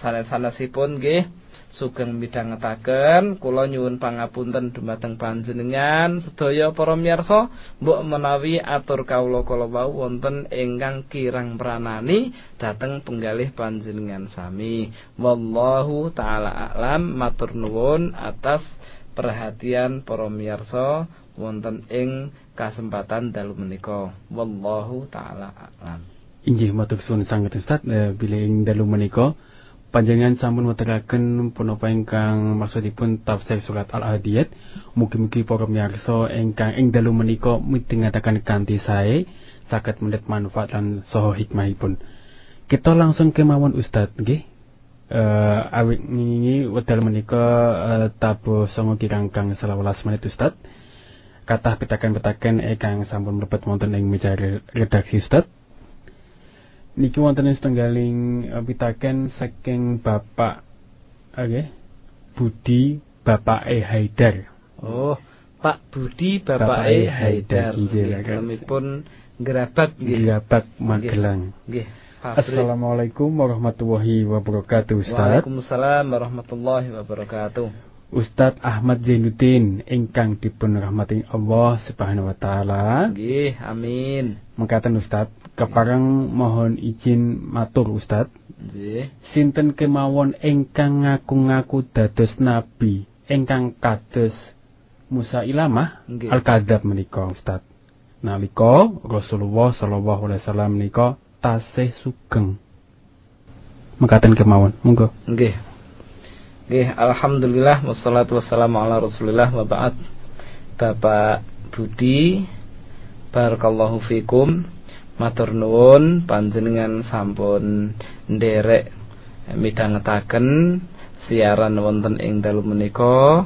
sanes-sanesipun nggih, Sugeng midhangetaken, kula nyuwun pangapunten dumateng panjenengan sedaya para miyarsa, mbok menawi atur kawula kala wau wonten ingkang kirang pranani dhateng penggalih panjenengan sami. Wallahu taala a'lam. Matur nuwun atas perhatian para miyarsa wonten ing kesempatan dalu menika. Wallahu taala a'lam. Inggih matur suwun sanget Ustaz, bila ing dalu menika panjenengan sampun wateraken punapa ingkang maksudipun tafsir surat Al-Adiyaat. Mugi-mugi para miyarsa ingkang ing dalu menika midhangetaken kanthi sae saged mendhet manfaat lan saha hikmahipun. Kita langsung kemawon Ustaz nggih. Eh awit niki wekdal menika tabuh sanga kirang-kirang selawelas menit Ustaz. Kathah pitaken-pitaken ingkang sampun mlebet wonten ing meja redaksi Ustaz. Niki wonten setunggaling pitaken saking Bapak okay, Budi Bapak E Haidar. Oh, Pak Budi Bapak, Bapak E Haidar. Pun gerabat gerabat Magelang. Nggih. Assalamualaikum warahmatullahi wabarakatuh Ustaz. Waalaikumsalam warahmatullahi wabarakatuh. Ustadz Ahmad Zainuddin ingkang dipun rahmati Allah Subhanahu wa taala. Nggih, amin. Mekaten Ustadz, kepareng mohon izin matur Ustadz. Nggih. Sinten kemawon ingkang ngaku-ngaku dados nabi ingkang kados Musailamah Al-Kadzab menika Ustadz. Nalika Rasulullah sallallahu alaihi wasallam menika tasih sugeng. Mekaten kemawon, monggo. Nggih. Nggih, alhamdulillah wassalatu wassalamu ala Rasulillah wa ba'd. Bapak Budi, barakallahu fikum. Matur nuwun panjenengan sampun nderek midhangetaken siaran wonten ing dalu menika.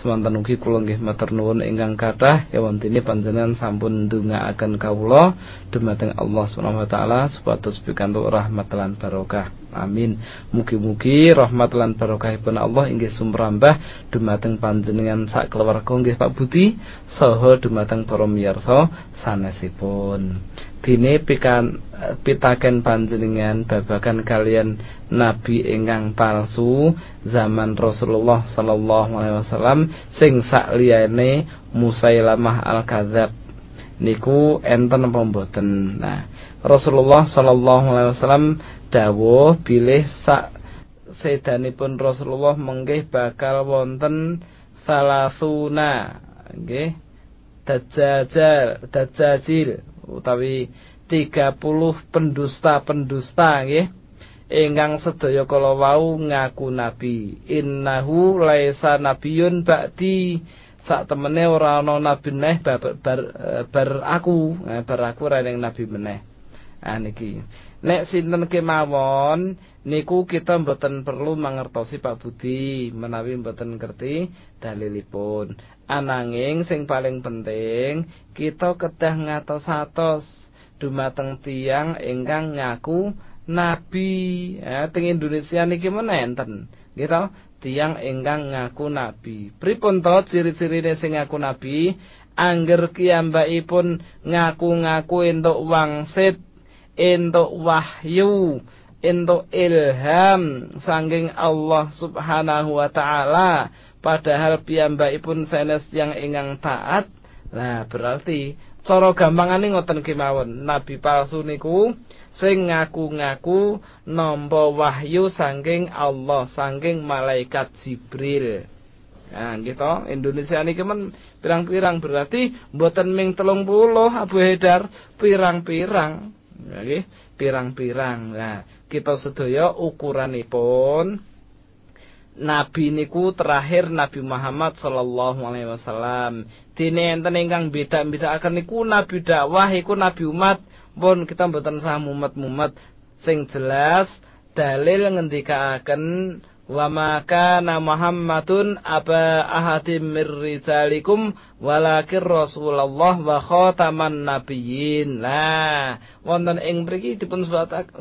Semanten ugi kula nggih matur nuwun ingkang kathah yawantene panjenengan sampun ndongaaken kawula dumateng Allah Subhanahu wa taala supados pikantuk rahmat lan barokah. Amin. Mugi-mugi rahmat lan barokahipun Allah inggih sumrambah dumateng panjenengan sak keluarga nggih Pak Budi saha dumateng para miyarsa sanesipun. Dene pikan pitaken panjenengan babagan kalian nabi ingkang palsu zaman Rasulullah sallallahu alaihi wasallam sing sak liyane Musailamah Al-Kadzab niku enten apa mboten. Nah, Rasulullah sallallahu alaihi wasallam dawuh bilih sak sedanipun Rasulullah mengke bakal wonten salasuna nggih dajjal dajjal utawi tiga puluh pendusta-pendusta nggih ingkang sedaya kala wau ngaku nabi. Innahu laisa nabiyun ba'di, sak temene ora ana nabi meneh bar, bar, bar aku nah, bar aku ora ning nabi meneh. Ah niki nek sinten kemawon niku kita mboten perlu mangertosi Pak Budi menawi mboten ngerti dalilipun. Ananging sing paling penting kita kedah ngatos-atos dumateng tiyang ingkang ngaku nabi. Ya, teng Indonesia niki meneh enten. Nggih to, tiyang ingkang ngaku nabi. Pripun to ciri-cirine sing ngaku nabi? Angger kiyambakipun ngaku-ngaku entuk wangsit, entuk wahyu, entuk ilham saking Allah Subhanahu wa taala, padahal piyambakipun sanes yang ingkang taat. Nah, berarti cara gampangane ngoten kemawon. Nabi palsu niku sing ngaku-ngaku nampa wahyu saking Allah, saking malaikat Jibril. Nah, gitu. Indonesia niki men pirang-pirang berarti mboten ming telung puluh Abu Haidar, pirang-pirang. Nggih, pirang-pirang. Nah, kita sedaya ukuranipun nabi niku terakhir Nabi Muhammad sallallahu alaihi wasallam. Dene enten ingkang beda-bedakaken niku nabi dakwah, iku nabi umat. Pun kita mboten sah mumet-mumet. Sing jelas dalil ngendikaaken wa maka na Muhammadun aba ahadim mir rijalikum walakir Rasulullah wa khataman nabiyyin. Nah, wonten ing mriki dipun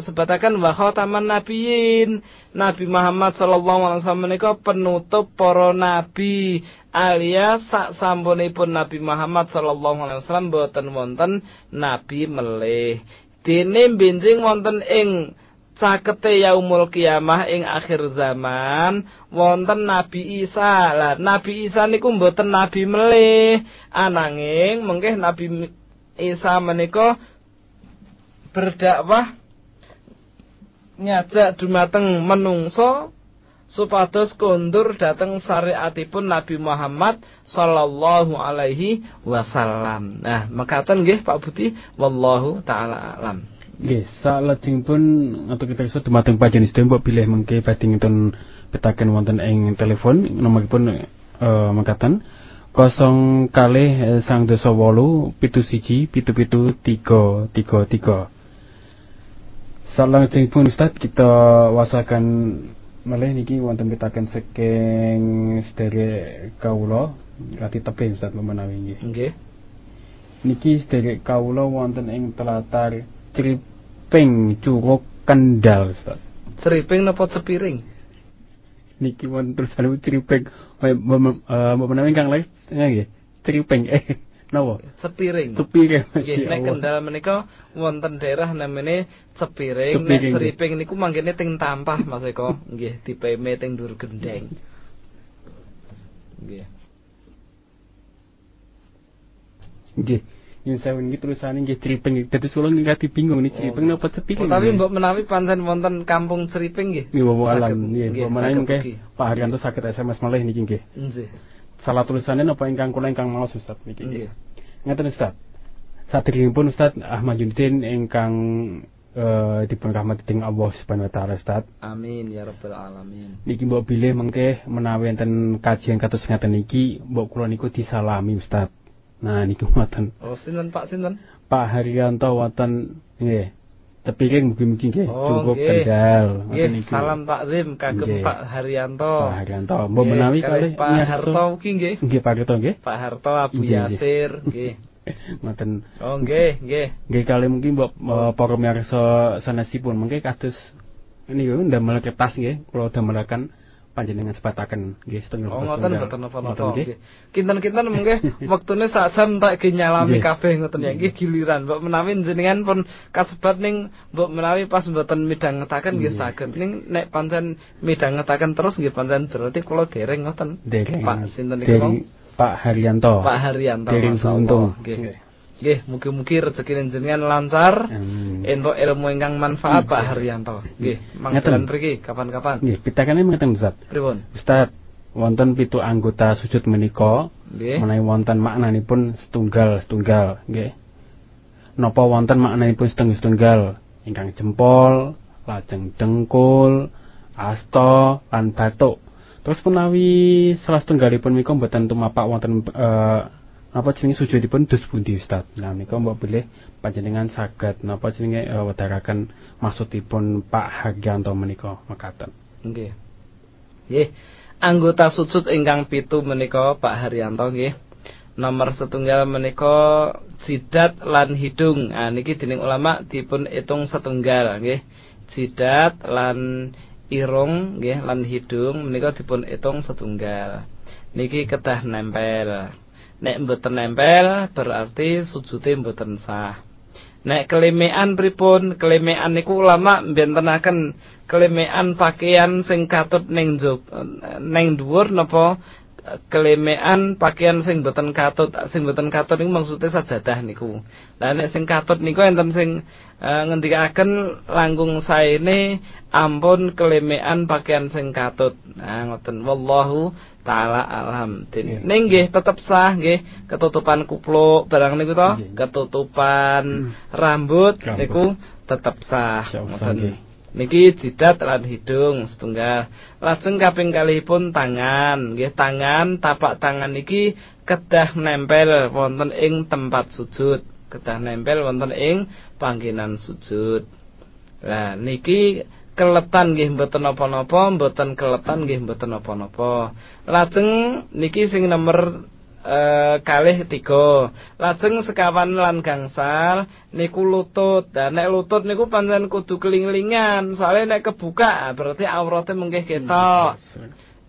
sebataken wa khataman nabiyyin. Nabi Muhammad sallallahu alaihi wasallam menika penutup para nabi. Alias sak sampunipun Nabi Muhammad sallallahu alaihi wasallam boten wonten nabi melih. Dene benjing wonten ing Sakete yaumul kiamah ing akhir zaman wonten Nabi Isa. Lah Nabi Isa niku mboten nabi melih, ananging mengke Nabi Isa menika berdakwah nyajak dumateng menungso supados kondur dhateng syariatipun Nabi Muhammad sallallahu alaihi wasallam. Nah, mekaten nggih Pak Buti, wallahu taala alam. Nggih, salajengipun atau kita iso dumateng panjenengan sedaya bilih mengke badhe ngenten pitaken wonten ing telepon nomoripun eh mekaten nol kalih sang dasa wolu pitu siji pitu pitu tiga tiga tiga. Salajengipun Ustaz, kita wasakan malih niki wonten pitaken saking sederek kawula ati tebih Ustaz menawi nggih. Nggih. Niki sederek kawula wonten ing telatar Criping Curug Kendal, Ustaz. Criping napa cepiring? Niki wonten tulisan Criping. Mbok menawi Kang Lais nggih. Criping eh napa? Cepiring. Cepiring. Nggih, nek Kendal menika wonten daerah namene Cepiring. Nek Criping niku mangkene teng Tampah, Mas Eko. Nggih, dipeme teng Dur Gendeng. Nggih. Nggih. Yen sawen iki tulisane nggih Criping. Dadi kula nggih bingung niki Criping napa Cepiring. Tapi mbok menawi pancen wonten kampung Criping nggih. Nggih, mbok alam nggih. Mbok menawi nggih Pak Haryanto saged S M S malih niki nggih. Nggih. Salah tulisane napa ingkang kula ingkang maos Ustaz niki. Nggih. Ngaten Ustaz. Sadèrèngipun Ustaz Ahmad Zainuddin ingkang eh dipun rahmati dening Allah Subhanahu wa taala Ustaz. Amin ya rabbal alamin. Niki mbok bilih mengke menawi enten kajian kados ngaten niki mbok kula niku disalami Ustaz. Nah niku wonten. Oh sinten Pak sinten? Pak Haryanto wonten nggih. Cepiring mugi-mugi nggih cukup Kendal. Nggih, salam takzim kagem Pak Haryanto. Pak Haryanto mbok menawi kalih Pak Harto iki nggih. Nggih Pak Harto nggih. Pak Harto Abu Yasir nggih. Ngoten. Oh nggih nggih. Nggih kalih mungkin mbok para miyarsa sanesipun mengke kados niku ndamel kertas nggih kula damelaken panjenengan sepataken nggih setengah. Oh ngoten mboten napa-napa nggih. Kinten-kinten mengke wektune sak jam tak ge nyalami kabeh ngoten ya nggih giliran. Mbok menawi jenengan pun kasebat ning mbok menawi pas mboten midhangetaken nggih saged. Ning nek pancen midhangetaken terus nggih pancen berarti kula dereng ngoten. Pak sinten niku? Pak Haryanto. Pak Haryanto. Dereng untung. Nggih. Nggih, mugi-mugi rejeki jenengan lancar. Entuk ilmu ingkang manfaat Pak Haryanto. Nggih, manggen mriki kapan-kapan. Nggih, pitakane mengeten Ustaz. Pripun? Ustaz, wonten pitu anggota sujud menika menawi wonten maknanipun setunggal-setunggal, nggih. Napa wonten maknanipun setunggal-setunggal? Ingkang jempol, lajeng dengkul, asta, lan batuk. Terus menawi salah setunggalipun menika mboten tumapak wonten eh napa jenenge sujudipun dus pundi Ustaz? Nah menika mbok bilih panjenengan saged napa jenenge uh, wedharaken maksudipun Pak Haryanto menika mekaten. Nggih. Nggih, anggota sujud ingkang pitu menika Pak Haryanto nggih. Nomor setunggal menika jidat lan hidung. Ah niki dening ulama dipun hitung setunggal nggih. Jidat lan irung nggih lan hidung menika dipun hitung setunggal. Niki kedah nempel. Nek mboten nempel berarti sujute mboten sah. Nek kelemean pripun? Kelemean niku ulama mbentenaken kelemean pakaian sing katut ning ning dhuwur napa kelemean pakaian sing mboten katut. Sing mboten katut niku maksude sajadah niku. Lah nek sing katut niku enten sing uh, ngendikaken langkung saene ampun kelemean pakaian sing katut. Nah ngoten wallahu taala alam. Ning yeah. Nggih tetep sah nggih ketutupan kupluk barang niku to, yeah. Ketutupan mm. rambut niku tetep sah. Ngoten. Niki jidat lan hidung setunggal. Lajeng kaping kalihipun tangan. Nggih tangan, tapak tangan niki kedah nempel wonten ing tempat sujud. Kedah nempel wonten ing panggenan sujud. Lah niki keletan nggih mboten napa-napa, mboten keletan nggih mboten napa-napa. Lajeng niki sing nomor eh kalih tiga. Lajeng sekawan lan gangsal niku lutut. Lah nek lutut niku pancen kudu keling-kelingan, soalnya nek kebuka berarti aurate mengke ketok.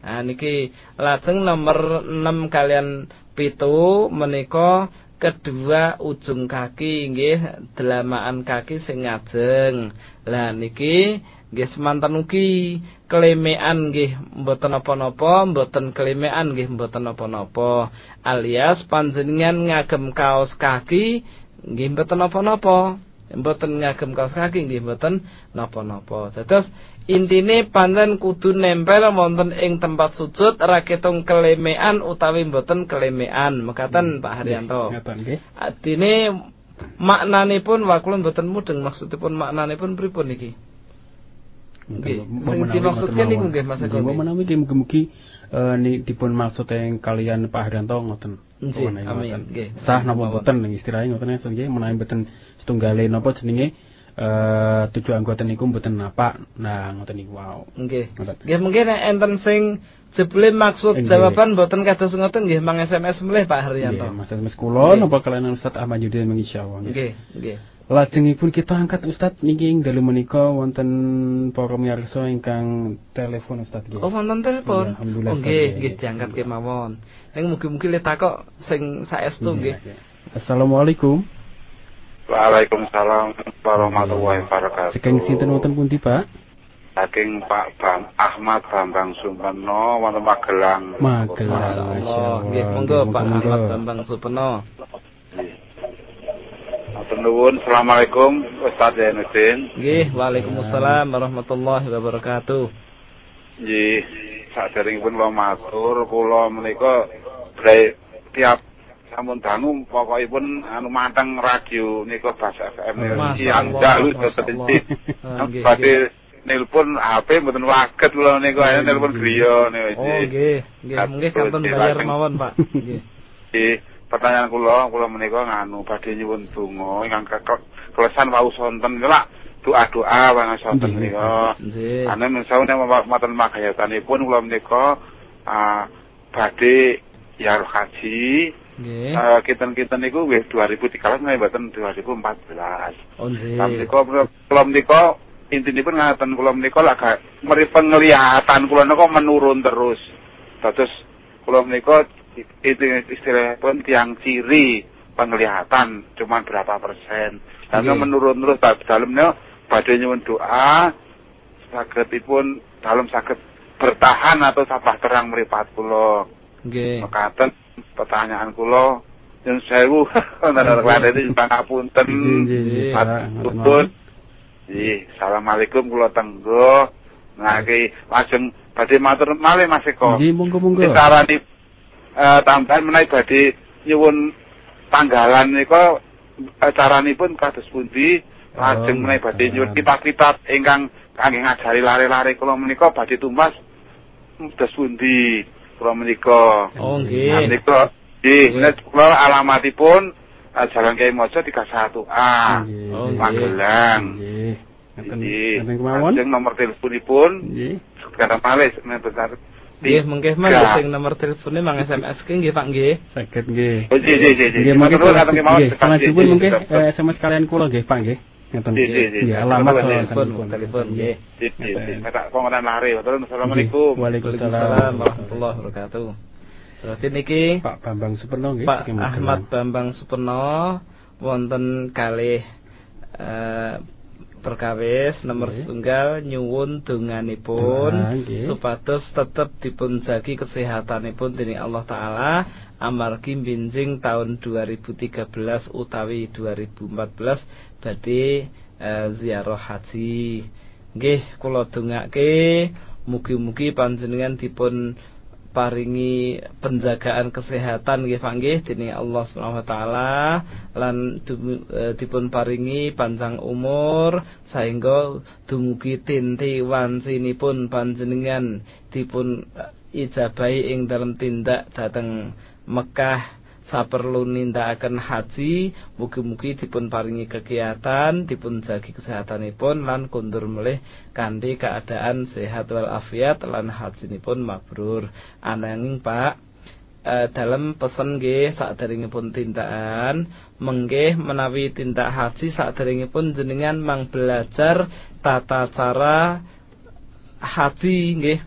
Nah niki lajeng nomor enam kalian pitu menika kedua ujung kaki nggih, delamaan kaki sing ngajeng. Lah niki Nggih semanten ugi kelemean nggih mboten napa-napa, mboten kelemean nggih mboten napa-napa. Alias panjenengan ngagem kaos kaki nggih mboten napa-napa. Mboten ngagem kaos kaki nggih mboten napa-napa. Dados intine panjenengan kudu nempel wonten ing tempat sujud ra ketung kelemean utawi mboten kelemean. Mekaten Pak Haryanto. Mekaten nggih. Atine maknanipun wakulun mboten mudeng, maksudipun maknanipun pripun iki? Nggih, sing dimaksudke niku nggih Mas Agus. Menawi mugi-mugi dipun maksud ing kalian Pak Haryanto ngoten. Amin. Nggih. Sah napa mboten ning istirahe ngoten nggih menawi mboten setunggale napa jenenge eh tujuh anggota niku mboten napa. Nah, ngoten niku wae. Nggih. Nggih mungkin enten sing jebule maksud jawaban mboten kados ngoten nggih mang S M S melih Pak Haryanto. Nggih, Mas S M S kula napa kalian Ustadz Ahmad Zainuddin insyaallah. Nggih, nggih. Lajengipun kita angkat Ustadz niki ing dalu menika wonten para miyarsa ingkang telepon Ustadz nggih. Oh wonten telepon. Alhamdulillah. Nggih, nggih diangkat kemawon. Ning mugi-mugi letakok sing saestu nggih. Assalamualaikum. Waalaikumsalam warahmatullahi wabarakatuh. Saking sinten wonten pundi, Pak? Saking Pak Bang Ahmad Bambang Supeno wonten Magelang. Magelang. Nggih, monggo Pak Ahmad Bambang Supeno. Nuwun, assalamualaikum Ustadz Zainuddin. Nggih, waalaikumsalam warahmatullahi wabarakatuh. Nggih, saderengipun kula matur, kula menika tiap sampun dangu pokokipun anu manteng radio nika Bas F M iki andalu setentik. Badhe nelpon H P mboten waget kula nika ayo nelpon griya niku. Oh nggih, nggih mungkin kanten bayar mawon Pak. Nggih. Nggih. Pertanyaan kula, kula menika nganu badhe nyuwun donga ingkang kelesan wau sonten lak doa-doa wau sonten menika. Ana menawi mboten magayatanipun kula menika badhe ziarah haji. Nggih. Kinten-kinten niku wis dua ribu tiga belas mboten dua ribu empat belas. Oh nggih. Tapi kula menika intinipun ngaten kula menika lak mriku penglihatan kula menika menurun terus. Dados kula menika itu istilah pun tiang ciri penglihatan cuma berapa persen lalu menurun terus dalamnya badai nyuwun doa sagetipun dalam saget bertahan atau sabah terang meripat kula nggih mekaten pertanyaan kula nyuwun sewu nandar kala iki pangapunten matur nggih asalamualaikum kula tenggo nggih lajeng badai matur malih Mas Eko nggih monggo-monggo ditarani Uh, tambahan menawi badhe nyuwun tanggalan nika caranipun kados pundi lajeng oh, menawi badhe nyuwun kitab-kitab ingkang kangge ngajari lare-lare kula menika badhe tumbas kados pundi kula menika. Oh nggih. Menika nggih kula alamatipun Jalan Kiai Mojo tiga puluh satu A Magelang. Nggih. Ngeten kemawon. Lajeng nomor teleponipun nggih. Sekarang malih menika nggih, mengke mawon sing nomor telepone mang S M S ke nggih Pak nggih. Saged nggih. Oh nggih nggih nggih. Nggih mengke mawon S M S kalian kula nggih Pak nggih. Ngeten nggih. Ya alamat telepon telepon nggih. Nggih. Kata pengenan lare. Assalamualaikum. Waalaikumsalam warahmatullahi wabarakatuh. Berarti niki Pak Bambang Supeno nggih. Pak Ahmad Bambang Supeno wonten kalih perkawis nomor setunggal nyuwun donganipun supados tetep dipunjagi kesehatanipun dening Allah Ta'ala amargi binjing tahun dua ribu tiga belas utawi dua ribu empat belas badhe ziarah haji nggih kula dongake mugi-mugi panjenengan dipun paringi penjagaan kesehatan nggih Pak nggih dening Allah Subhanahu wa taala lan dipun paringi panjang umur saengga dumugi tinti wancinipun panjenengan dipun ijabahi ing dalam tindak dhateng Mekah saperlu nindakaken haji mugi-mugi dipun paringi kegiatan dipun jagi kesehatanipun lan kundur melih kanthi keadaan sehat wal afiat lan hajinipun mabrur ananging Pak e, dalam pesen nggih saderengipun tindakan menggih menawi tindak haji saderengipun jenengan mang belajar tata cara haji nggih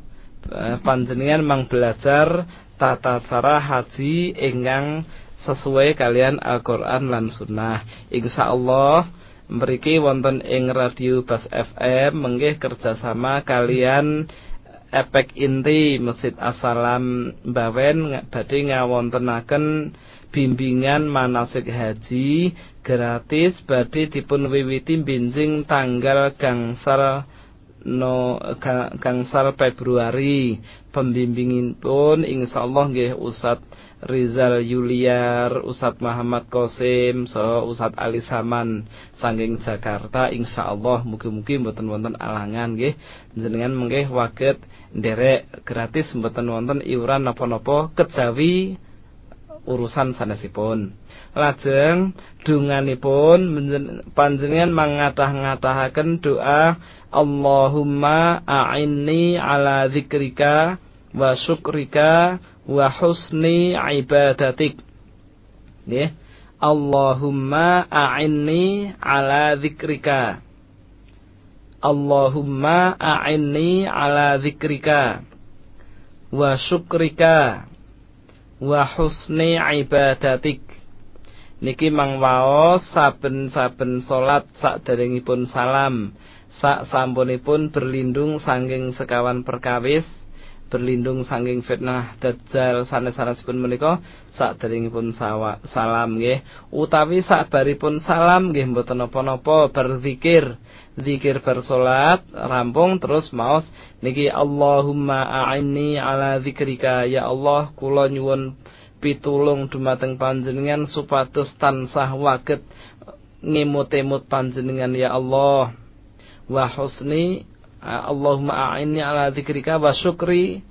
e, panjenengan mang belajar tata cara haji ingkang sesuai kalian Al-Quran lan Sunnah. Insya Allah mriki wonten ing Radio Bas F M menggih kerjasama kalian Epek Inti Masjid As-Salam Mbawen badhe ngawontenaken bimbingan manasik haji gratis badhe dipun wiwiti binjing tanggal gangsal no gangsal Februari. Pembimbingipun insyaallah nggih Ustadz Rizal Yuliar, Ustadh Muhammad Khozim, so Ustadh Ali Saman saking Jakarta. Insyaallah mugi-mugi mboten wonten alangan nggih njenengan mengke waget nderek gratis mboten wonten iuran napa-napa kejawi urusan sanesipun. Lajeng dunganipun panjenengan mangatah-ngatahaken doa Allahumma a'inni ala zikrika wa syukrika wa husni ibadatik. Nggih. Allahumma a'inni ala zikrika. Allahumma a'inni ala zikrika wa syukrika wa husni ibadatik. Niki mangwaos saben-saben salat sakderengipun salam, sak sampunipun berlindung saking sekawan perkawis, berlindung saking fitnah dajjal sanes-sanesipun menika sakderengipun salam nggih, utawi sakbaripun salam nggih mboten napa-napa berzikir, zikir bersolat rampung terus maos niki Allahumma a'inni ala zikrika, ya Allah kula nyuwun pitulung dumateng panjenengan supados tansah waget ngemut-emut panjenengan ya Allah. Wa husni Allahumma a'inni ala dzikrika wa syukri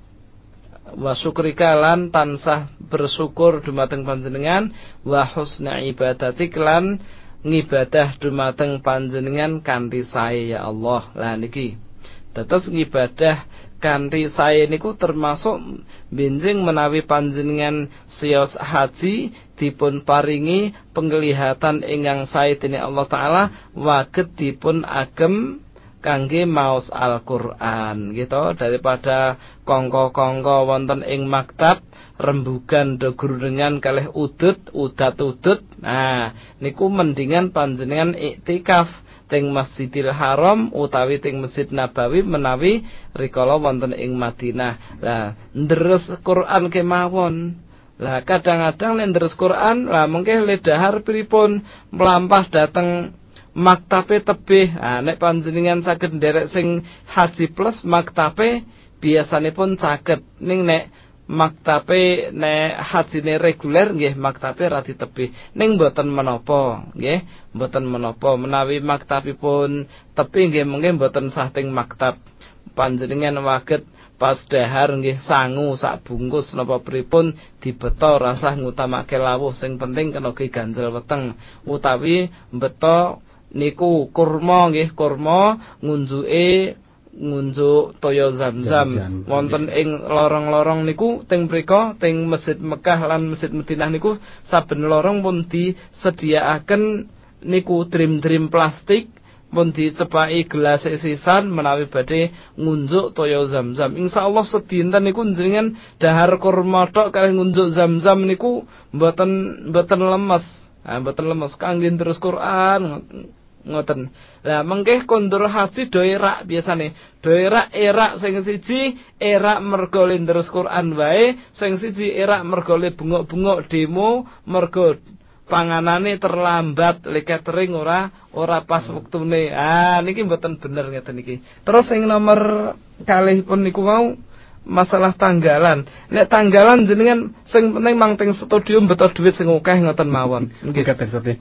wa syukrika lan tansah bersyukur dumateng panjenengan wa husni ibadatik lan ngibadah dumateng panjenengan kanthi sae ya Allah. Lah niki dados ngibadah kanthi sae niku termasuk benjing menawi panjenengan siyos haji dipun paringi penglihatan ingkang sae dening Allah taala waget dipun agem kangge maos Al-Qur'an gitu, daripada kongko-kongko wonten ing maktab rembugan do grurengan kalih udut udat-udut. Nah niku mendingan panjenengan iktikaf teng Masjidil Haram utawi teng Masjid Nabawi menawi rikala wonten ing Madinah. Lah ndres Quran kemawon. Lah kadang-kadang nek ndres Quran lah mengke ledahar pripun mlampah dateng maktabe tebih. Ah nek panjenengan saged nderek sing haji plus maktabe biasanipun caket. Ning nek maktabe nek hajine reguler nggih maktabe ra ditebih ning mboten menapa nggih mboten menapa menawi maktabipun tebih nggih mengke mboten sah teng maktab panjenengan waget pas dahar nggih sangu sak bungkus napa pripun dibeto rasah ngutamake lawuh sing penting kena ganjel weteng utawi beto niku kurma nggih kurma ngunjuke ngunjuk toyo Zamzam wonten ing lorong-lorong niku teng mriko teng Masjid Mekah lan Masjid Madinah niku saben lorong pun disediakaken niku drim-drim plastik pun dicepaki gelas sisan menawi badhe ngunjuk toyo Zamzam. Insyaallah sedinten niku njenengan dahar kurma tok kalih ngunjuk Zamzam niku mboten mboten lemes. Ah mboten lemes kangge terus Quran. Ngoten. Lah mengke kondur haji doe rak biasane. Doe rak erak sing siji erak mergo terus Quran wae, sing siji erak mergo bengok-bengok demo mergo panganane terlambat leketering ora ora pas wektune. Ah niki mboten bener ngeten niki. Terus sing nomor kalih pun niku mau masalah tanggalan. Nek tanggalan jenengan sing penting mang teng studio beto dhuwit sing akeh ngoten mawon. Nggih.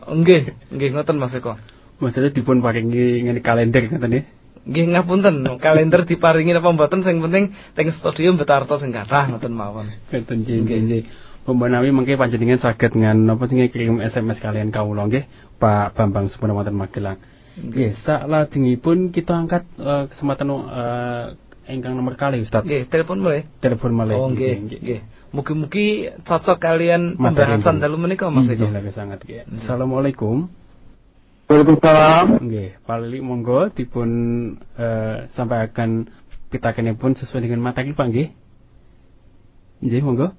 Nggih, nggih ngoten Mas Eko. Maksudnya dipun paringi ngene kalender ngoten nggih. Nggih ngapunten, kalender diparingi apa mboten sing penting teng studio betarto sing kathah ngoten mawon. Ngoten nggih. Pemanawi mengke panjenengan saged ngan napa sing kirim S M S kalian kawula nggih, Pak Bambang Supeno wonten Magelang. Nggih, salajengipun kita angkat uh, kesempatan uh, ingkang nomor kali Ustaz. Nggih, telepon mulai. Telepon mulai. Oh nggih, nggih. Mugi-mugi cocok kalian pembahasan dalu menika Mas Eko. Nggih, sangat nggih. Assalamualaikum. Waalaikumsalam. Nggih, Pak Lili monggo dipun uh, sampaikan pitakenipun sesuai dengan materi Pak nggih. Nggih, monggo.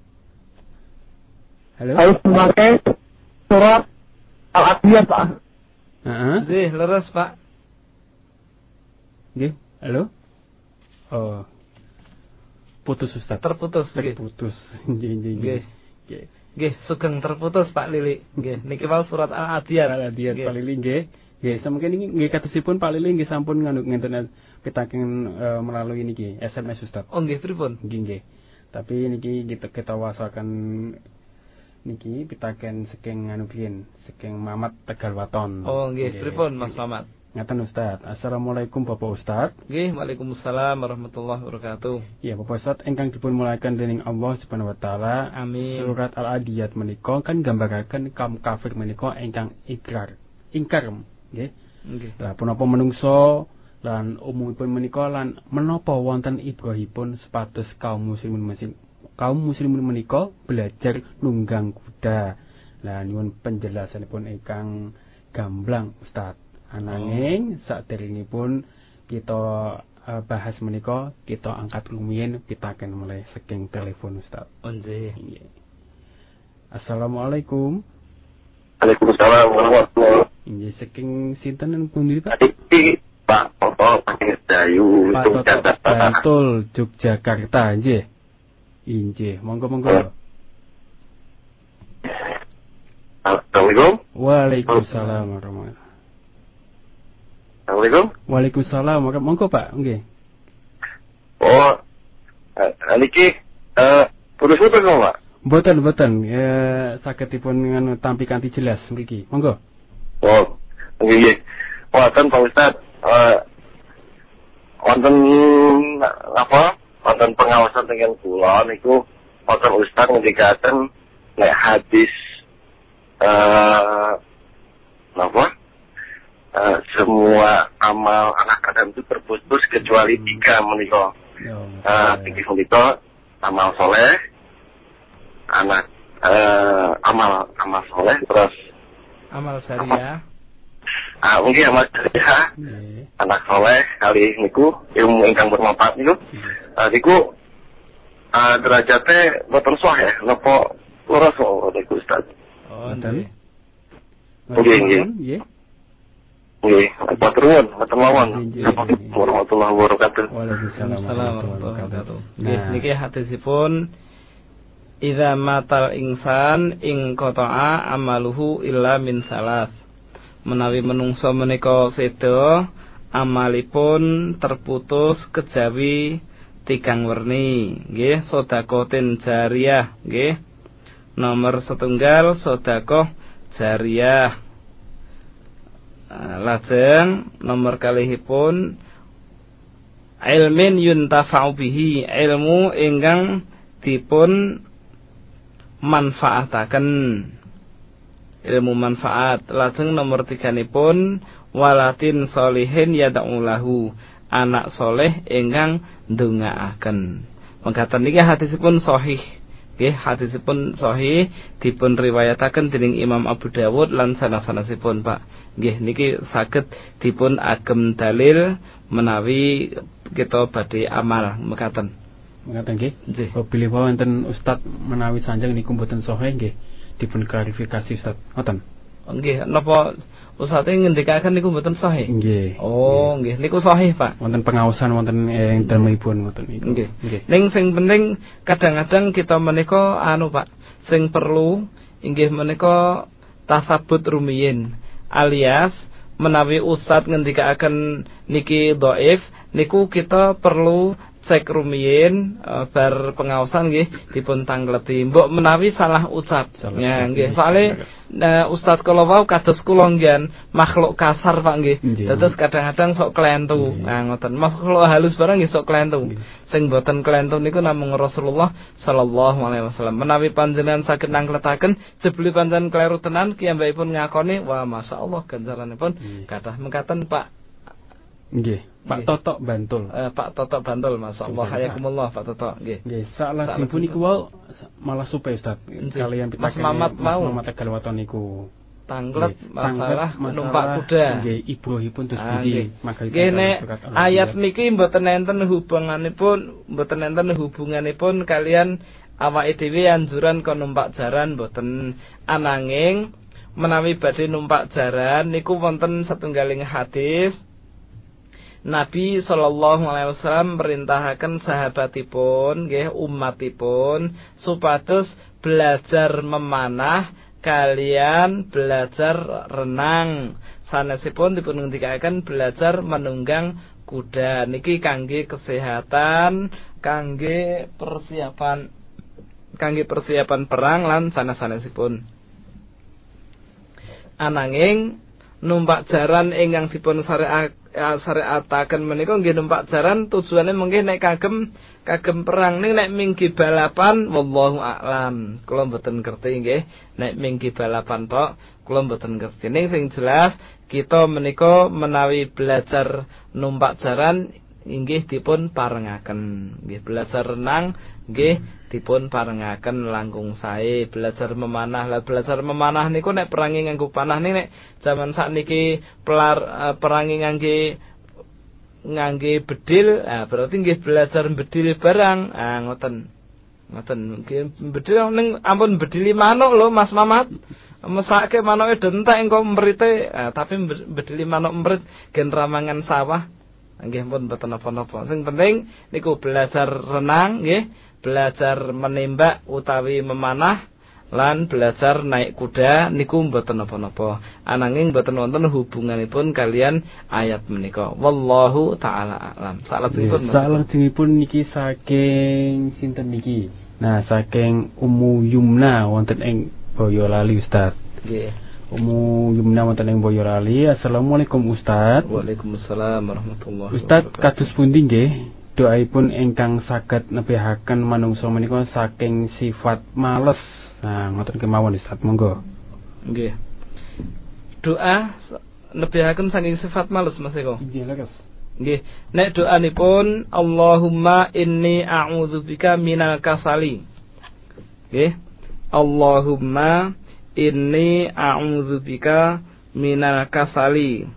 Halo. Saya memakai surat Al-Adiyaat Pak. Heeh. Nggih, leres, Pak. Nggih. Halo? Oh. Putus, Ustaz. Terputus. Terputus. Nggih, nggih, nggih. Nggih. Nggih, sugeng terputus, Pak Lili. Nggih, niki wau surat Al-Adiyaat. Al-Adiyaat, Pak Lili nggih. Nggih, sampeyan niki nggih katosipun Pak Lili nggih sampun ngandhut ngenten pitaken uh, melalui niki S M S Ustaz. Oh, nggih pripun? Nggih, nggih. Tapi niki kita kita wasaken niki pitaken saking anu biyen, saking Mamat Tegal Waton. Oh, nggih pripun Mas Mamat? Ngaten Ustaz. Assalamualaikum Bapak Ustaz. Nggih, waalaikumsalam warahmatullahi wabarakatuh. Ya, Bapak Ustaz ingkang dipun mulaikan dening Allah Subhanahu wa taala. Amin. Surat Al-Adiyaat menika kan gambaraken kaum kafir menika ingkang ikrar. Ingkar, nggih. Nggih. Lah punapa menungso lan umumipun menika lan menapa wonten ibrahipun supados kaum muslimin menika. Kaum muslimin menika belajar nunggang kuda. Lah nyuwun penjelasanipun ingkang gamblang Ustaz. Ananging saderengipun kita uh, bahas menika kita angkat rumiyin pitaken mulai saking telepon Ustaz. Nggih. Assalamualaikum. Waalaikumsalam warahmatullahi wabarakatuh. Nggih, saking sinten pundi Pak? Iki Pak Totok, Pak Dayu, Jogjakarta. Bantul, Jogjakarta nggih. Nggih, monggo-monggo. Assalamualaikum. Waalaikumsalam warahmatullahi wabarakatuh. Assalamualaikum. Waalaikumsalam. Monggo Pak, nggih. Oh. Niki eh putusipun monggo Pak. Mboten mboten eh sagetipun ngan tampi kanthi jelas mriki. Monggo. Oh. Nggih. Wonten Pak Ustaz eh wonten apa? Wonten pengawasan dengan kula niku Pak Ustaz ngendikaken nek hadis eh napa? Uh, semua amal anak Adam itu terputus kecuali tiga menika. Ah, tiga menika amal soleh, anak uh, amal amal soleh, terus amal syariah. Ah, mungkin amal syariah, yeah. Anak soleh kali niku ilmu ingkang bermanfaat niku. Ah, niku ah derajate boten sah ya, napa lurus wae niku Ustaz. Oh, nggih. Nggih. Nggih, matur nuwun, matur mawon. Assalamualaikum warahmatullahi wabarakatuh. Waalaikumsalam warahmatullahi wabarakatuh. Nggih, niki hadisipun idza matal insan ing qata'a amaluhu illa min salas. Menawi menungsa menika seda, amalipun terputus kejawi tigang werni. Nggih, sedekahatin jariyah, nggih. Nomor setunggal sedekah jariyah. Lajeng nomor kalihipun ilmin yuntafa'u bihi, ilmu ingkang dipun manfaataken, ilmu manfaat. Lajeng nomor tiganipun walatin solihin yada'u lahu, anak soleh ingkang ndongaaken. Mengatakan ini hadisipun sahih. Nggih, hadisipun sahih dipun riwayataken dening Imam Abu Dawud lan sanes-sanesipun Pak. Nggih, niki saged dipun agem dalil menawi kita badhe amal mekaten. Mekaten nggih. Bilih wonten Ustaz menawi sanjang niku mboten sahih nggih, dipun klarifikasi Ustaz. Ngoten. Nggih, napa Ustaz ngendikaken niku mboten sahih? Nggih. Oh, nggih, niku sahih Pak. Wonten pengawasan wonten ing dalemipun ngoten niku. Nggih. Ning sing penting kadang-kadang kita menika anu Pak, sing perlu inggih menika tasabut rumiyin. Alias menawi ustaz ngendikaken niki dhaif, niku kita perlu cek rumiyin e, bar pengawasan nggih dipun tangleti. Mbok menawi salah ucap. Ya nggih, soalé ustaz kala wau kados kula nggih makhluk kasar Pak nggih. Dados kadang-kadang sok klentu. Nah ngoten, makhluk halus barang nggih sok klentu. Sing boten klentu niku namung Rasulullah sallallahu alaihi wasallam. Menawi panjenengan saged nangletaken jebule panjenengan kleru tenan kiyambakipun ngakoni wah masyaallah ganjaranipun kathah mekaten Pak. Nggih, Pak Totok Bantul. Eh, Pak Totok Bantul, masyaallah hayakumullah Pak Totok, nggih. Nggih, salajengipun niku wau malah supe Ustaz. Kalian Mas Mamat mau Mamat Tegal Waton niku. Tanglet masalah numpak kuda. Nggih, ibuhipun terus pundi mangga. Nggih, nek ayat niki mboten enten hubunganipun, mboten enten hubunganipun kalian awake dhewe anjuran kon numpak jaran mboten, ananging menawi badhe numpak jaran niku wonten satunggaling hadis Nabi sallallahu alaihi wasallam merintahaken sahabatipun nggih umatipun supados belajar memanah kalian belajar renang sanesipun dipun ngendikaken belajar menunggang kuda niki kangge kesehatan kangge persiapan kangge persiapan perang lan sanes-sanesipun ananging numpak jaran ingkang dipun syariat syariataken menika nggih numpak jaran tujuane mengke nek kagem kagem perang ning nek minggi balapan wallahu a'lam kula mboten ngerti nggih nek minggi balapan tok kula mboten ngerti ning sing jelas kita menika menawi belajar numpak jaran inggih dipun parengaken nggih belajar renang nggih dipun parengaken langkung sae belajar memanah lah belajar memanah niku nek perangi nganggo panah niku nek jaman sakniki pelar uh, perangi ngangge ngangge bedil ah berarti nggih belajar bedil barang ah ngoten ngoten nggih bedil ning ampun bedili manuk lho Mas Mamat mesake manuke dentek engko mrite ah tapi bedili manuk mrit gen ramangan sawah nggih pun mboten napa-napa. Sing penting niku belajar renang nggih, belajar menembak utawi memanah lan belajar naik kuda niku mboten napa-napa. Ananging mboten wonten hubunganipun kalian ayat menika. Wallahu taala alam. Salajengipun salajengipun niki saking sinten niki. Nah, saking Umu Yumna wonten ing Boyolali Ustaz. Nggih. Umu Yumna wonten ing Boyolali. Assalamualaikum Ustaz. Waalaikumsalam warahmatullahi wabarakatuh. Ustaz kados pundi nggih doaipun ingkang saged nebihaken manungsa menika saking sifat males. Nah, ngoten kemawon Ustaz, monggo. Nggih. Doa nebihaken saking sifat males Mas Eko. Nggih, leres. Nggih. Nek doanipun Allahumma inni a'udzubika minal kasali. Nggih. Allahumma inni a'udzubika minal kasali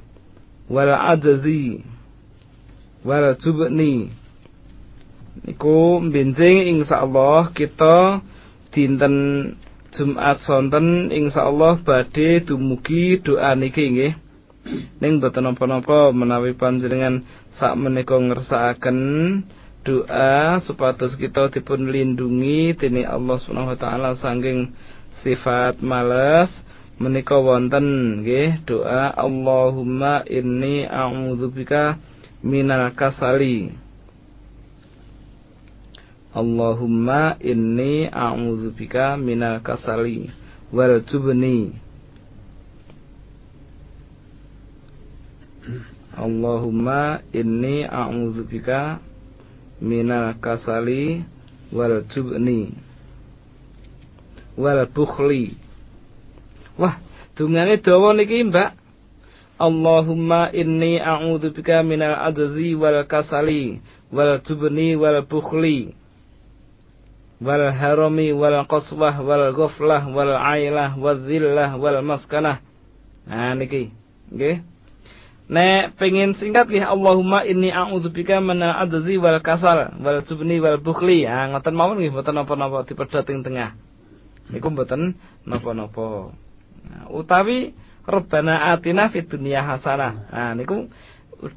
wal ajzi wal jubni niku benjing insyaallah kita dinten Jumat sonten insyaallah badhe dumugi doa niki nggih ning boten napa-napa menawi panjenengan sak menika ngersakaken doa supados kita dipun lindungi dening Allah Subhanahu wa taala saking sifat malas menika wonten nggih doa Allahumma inni a'udzubika minal kasali Allahumma inni a'udzubika minal kasali wal jubni Allahumma inni a'udzubika minal kasali wal jubni wal bukhli. Wah, dungane dawa niki, Mbak. Allahumma inni a'udzubika minal ajzi wal kasali wal jubni wal bukhli wal harami wal qaswah wal ghaflah wal ailah wal dhillah wal maskanah. Nah niki, nggih. Nek pengin singkat nggih Allahumma inni a'udzubika minal ajzi wal kasal wal jubni wal bukhli. Ah ngoten mawon nggih, mboten napa-napa dipedhot ing tengah. Niku mboten napa-napa. Nah, utawi Rabbana atina fid dunya hasanah. Nah, niku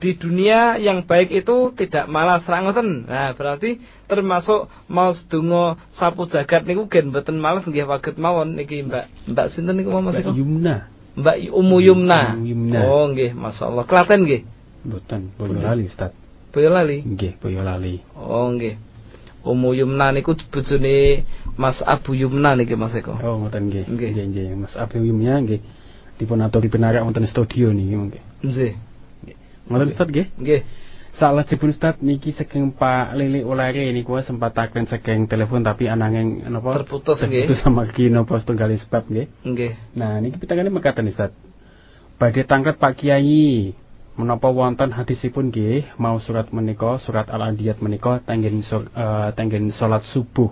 di dunia yang baik itu tidak malas ra ngoten. Nah, berarti termasuk mau sedonga sapu jagat niku gen mboten malas nggih waget mawon niki Mbak. Mbak sinten niku Mas Eko? Mbak Yumna. Mbak Umu Yumna. Yumna. Oh, nggih, masyaallah. Klaten nggih. Mboten, Boyolali, Ustaz. Boyolali? Nggih, Boyolali. Oh, nggih. Umu Yumna niku bojone Mas Abu Yumna niki Mas Eko. Oh ngoten nggih. Nggih nggih Mas Abu Yumna nggih. Dipun aturi penarak wonten studio niki mongke. Nggih. Ngoten Ustaz nggih. Nggih. Salajengipun Ustaz niki saking Pak Lili Ulare niku sempat taklen saking telepon tapi ananging napa terputus nggih. Terputus samargi napa setunggal sebab nggih. Nggih. Nah niki pitangane mekaten Ustaz. Badhe tanglet Pak Kiai. Menapa wonten hadisipun nggih mau surat menika surat Al-Adiyaat menika tanggen uh, tanggen salat subuh.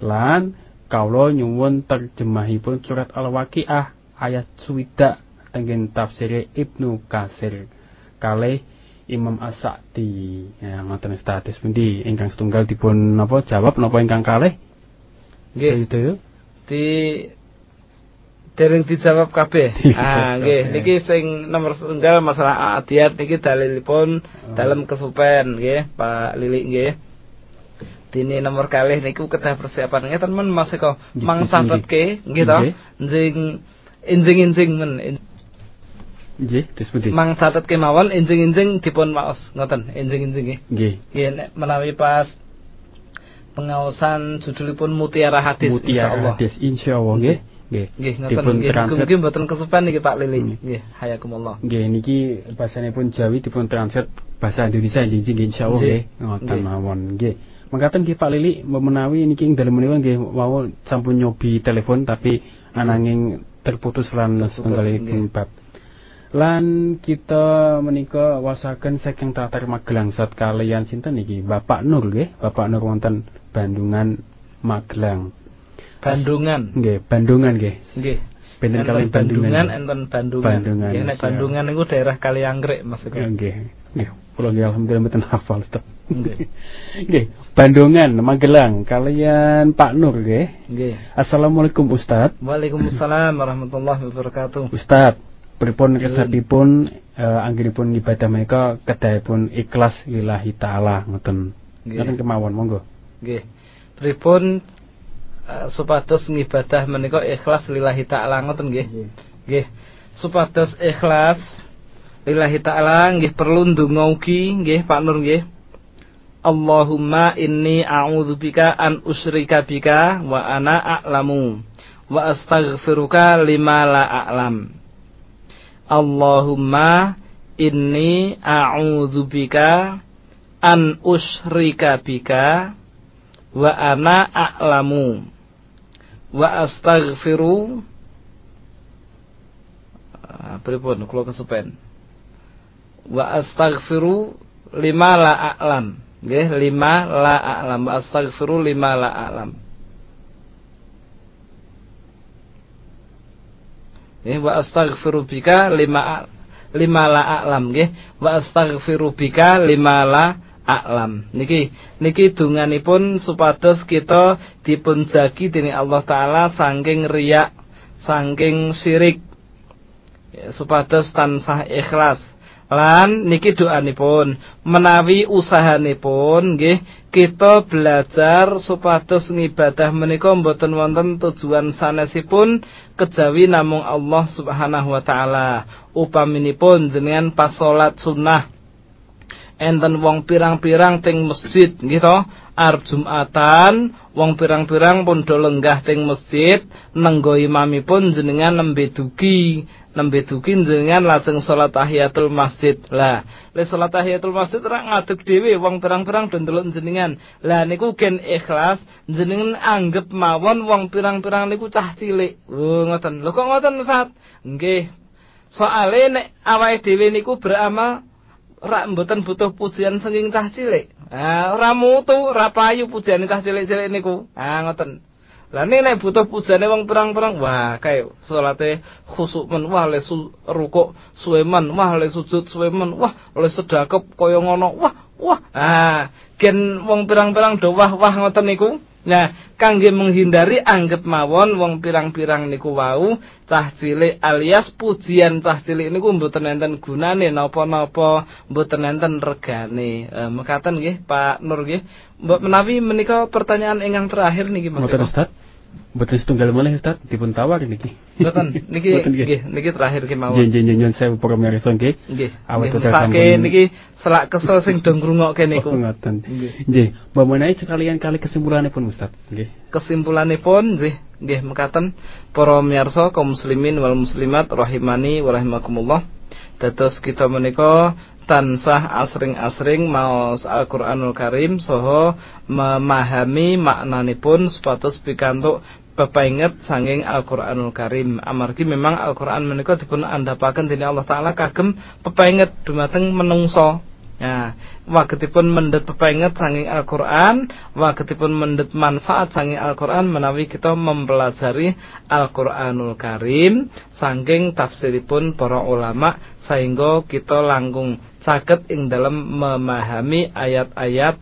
Lan kawula nyuwun terjemahipun surat Al-Waqiah ayat swidak tanggen tafsir Ibnu Katsir kalih Imam As-Sa'di. Ya ngoten status pundi ingkang setunggal dipun napa jawab napa ingkang kalih? Nggih. Di dereng dijawab kabeh. Ah nggih, niki sing nomor setunggal masalah adiyat niki dalilipun oh. Dalam kesupen nggih, Pak Lili nggih. Dini nomor kalih niku kedah persiapan ngeten men masih kok mangsatetke nggih to. Njing injing-injing men. Nggih, terus pundi? Mangsatetke mawon injing-injing dipun maos ngoten, injing-injing nggih. Nggih, menawi pas pengaosan judulipun Mutiara Hadis insyaallah. Mutiara Hadis insyaallah nggih. Nggih. Nggih ngoten nggih. Mungkin mboten kesupen niki Pak Lili. Nggih, hayakumullah. Nggih niki basanipun Jawi dipun translate basa Indonesia injing-injing insyaallah nggih. Ngoten mawon nggih. Mengatakan nggih Pak Lili menawi niki ing dalem menika nggih mawon sampun nyobi telepon tapi ananging terputus lan setunggalipun bab. Lan kita menika wasaken saking Tatar Magelang sat kalian sinten niki Bapak Nur nggih, Bapak Nur wonten Bandungan Magelang. Bandungan nggih, Bandungan nggih. Nggih. Benten kalian Bandungan enten Bandungan. Nggih nek Bandungan niku daerah Kaliangkrik maksudku. Nggih. Nggih, kula nggih alhamdulillah mboten hafal to. Nggih. Nggih, Bandungan Magelang kalian Pak Nur nggih. Nggih. Assalamualaikum Ustaz. Waalaikumsalam warahmatullahi wabarakatuh. Ustaz pripun kesabipun uh, anggenipun ibadah menika kedahipun ikhlas lillahi taala ngoten. Ngoten kemawon monggo. Nggih. Pripun uh, supados ngibadah menika ikhlas lillahi taala ngoten nggih. Nggih. Supados ikhlas lillahi taala nggih perlu ndonga ugi nggih Pak Nur nggih. Allahumma inni a'udzubika an usyrika bika wa ana a'lamu wa astaghfiruka lima la a'lam. Allahumma inni a'udzubika an usyrika bika wa ana a'lamu wa astaghfiru pripun kula kesupen wa astaghfiru lima la a'lam nggih lima la a'lam wa astaghfiru lima la a'lam nggih wa astaghfiru bika lima lima la a'lam nggih wa astaghfiru bika lima la a'lam niki niki donganipun supados kita dipunjagi dening Allah taala saking riya saking syirik supados tansah ikhlas lan niki doanipun menawi usahanipun nggih kita belajar supados ngibadah menika mboten wonten tujuan sanesipun kejawi namung Allah Subhanahu wa taala. Upaminipun jenengan pas salat sunnah enten wong pirang-pirang teng masjid nggih to arep Jumatan wong pirang-pirang pun do lenggah teng masjid nenggo imamipun jenengan nembe dugi nembe dukin jenengan lajeng salat tahiyatul masjid. Lah, le salat tahiyatul masjid ra ngadeg dhewe wong pirang-pirang do ndelok jenengan. Lah niku gen ikhlas, jenengan anggap mawon wong pirang-pirang niku cah cilik. Oh, ngoten. Lho kok ngoten, Ustaz? Nggih. Soale nek awake dhewe niku beramal ra mboten butuh pujian saking cah cilik. Ah, ora mutu, ora payu pujiane cah cilik-cilik niku. Ah, ngoten. Lah nek butuh pujane wong pirang-pirang, wah kae salate khusuk men, wah le rukuk suwe men, wah le sujud suwe men, wah le sedakep kaya ngono, wah wah. Ah, gen wong pirang-pirang do wah-wah ngoten niku. Nah, kangge menghindari anggap mawon wong pirang-pirang niku wau cah cilik alias pujian cah cilik niku mboten enten gunane napa-napa, mboten enten regane. Eh, mekaten nggih Pak Nur nggih. Mbok menawi menika pertanyaan ingkang terakhir niki Mas. Mboten Ustaz. Mboten setunggal malih Ustaz dipun tawar niki. Mboten niki nggih niki terakhir kemawon. Nggih nggih saya pura merison nggih. Nggih. Awet tekan niki selak kesel sing do ngrungokke niku. Ngoten. Nggih. Mbok menawi sekalian kali kesimpulanipun Ustaz. Nggih. Kesimpulanipun nggih nggih mekaten para miyarsa kaum muslimin wal muslimat rahimani wa rahimakumullah. Dados kita menika tansah asring-asring maos Al-Qur'anul Karim saha memahami maknanipun supados pikantuk pepainget sanging Al-Qur'anul Karim. Amargi memang Al-Qur'an menika dipun andhapaken dening Allah taala kagem pepainget dumateng menungso. Nah, wagetipun mendhet pepenget sanging Al-Qur'an, wagetipun mendhet manfaat sanging Al-Qur'an menawi kita mempelajari Al-Qur'anul Karim saking tafsiripun para ulama sehingga kita langkung caket ing dalam memahami ayat-ayat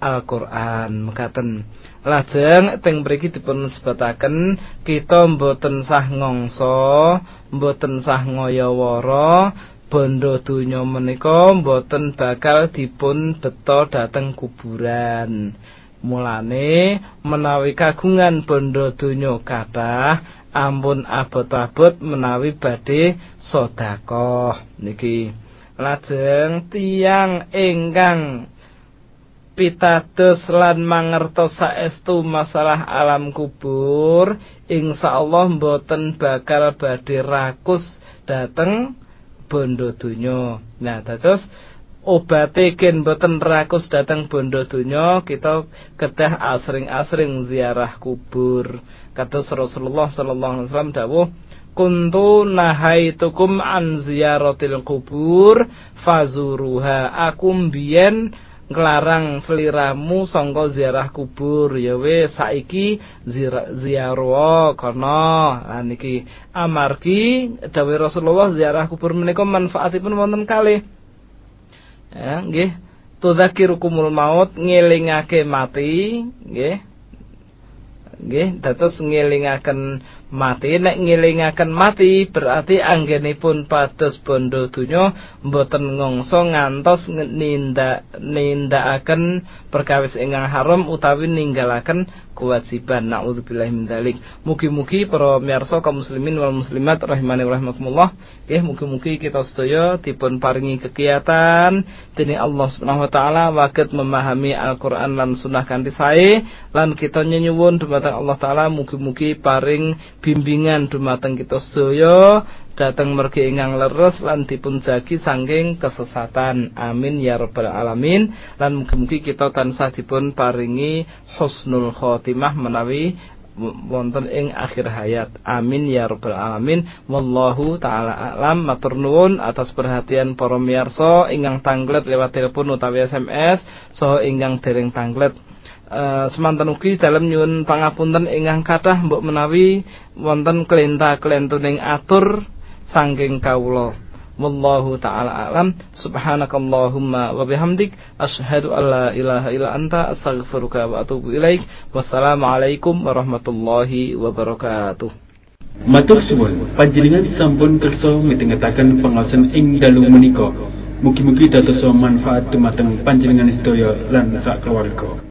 Al-Qur'an mekaten. Lajeng teng mriki dipun sebataken kita mboten sah ngongso, mboten sah ngoyoworo, bondo donya menika mboten bakal dipun beto dhateng kuburan. Mulane menawi kagungan bondo donya kathah, ampun abot-abot menawi badhe sedekah niki. Lajeng tiyang ingkang pitados lan mangertos saestu masalah alam kubur, insyaallah mboten bakal badhe rakus dateng bondo donya. Nah, dados obate gen mboten rakus dateng bondo donya, kita kedah asring-asring ziarah kubur. Kados Rasulullah sallallahu alaihi wasallam dawuh, kuntu nahaitukum an ziyaratil kubur fazuruha. Aku mbiyen ngelarang seliramu sangka ziarah kubur, ya wis saiki ziarah kana lan iki amargi dawuh Rasulullah ziarah kubur menika manfaatipun wonten kalih, ya nggih, tudzakirukumul maut, ngelingake mati nggih nggih dados ngelingaken mati. Nek ngelingaken mati berarti anggenipun pados bondo donya mboten ngongso ngantos ninda nindakaken perkawis ingkang haram utawi ninggalaken kewajiban. Nauzubillahi min dzalik. Mugi-mugi para miyarsa kaum muslimin wal muslimat rahimani wa rahimakumullah, nggih mugi-mugi kita sedaya dipun paringi kegiatan dening Allah Subhanahu wa taala waget memahami Al-Qur'an lan sunah kanthi sae, lan kita nyuwun dumateng Allah taala mugi-mugi paring bimbingan dumateng kita sedaya dateng mergi ingkang leres lan dipun jagi saking kesesatan. Amin ya rabbal alamin. Lan mugi-mugi kita tansah dipun paringi husnul khotimah menawi wonten ing akhir hayat. Amin ya rabbal alamin. Wallahu taala alam. Matur nuwun atas perhatian para miyarsa ingkang tanglet lewat telepon utawi S M S saha ingkang dereng tanglet. Uh, semanten ugi dalem nyuwun pangapunten ingkang kathah mbok menawi wonten klenta-klentuning atur sangking kaula. Wallahu ta'ala alam. Subhanakallahumma wa bihamdik, asyhadu an la ilaha illa anta, astaghfiruka wa atubu ilaik. Wassalamualaikum warahmatullahi wabarakatuh. Matur suwun panjenengan sampun kersa mitengetaken pengawasan ing dalu menika. Mugi-mugi dados manfaat dumateng panjenengan sedaya lan sak keluarga.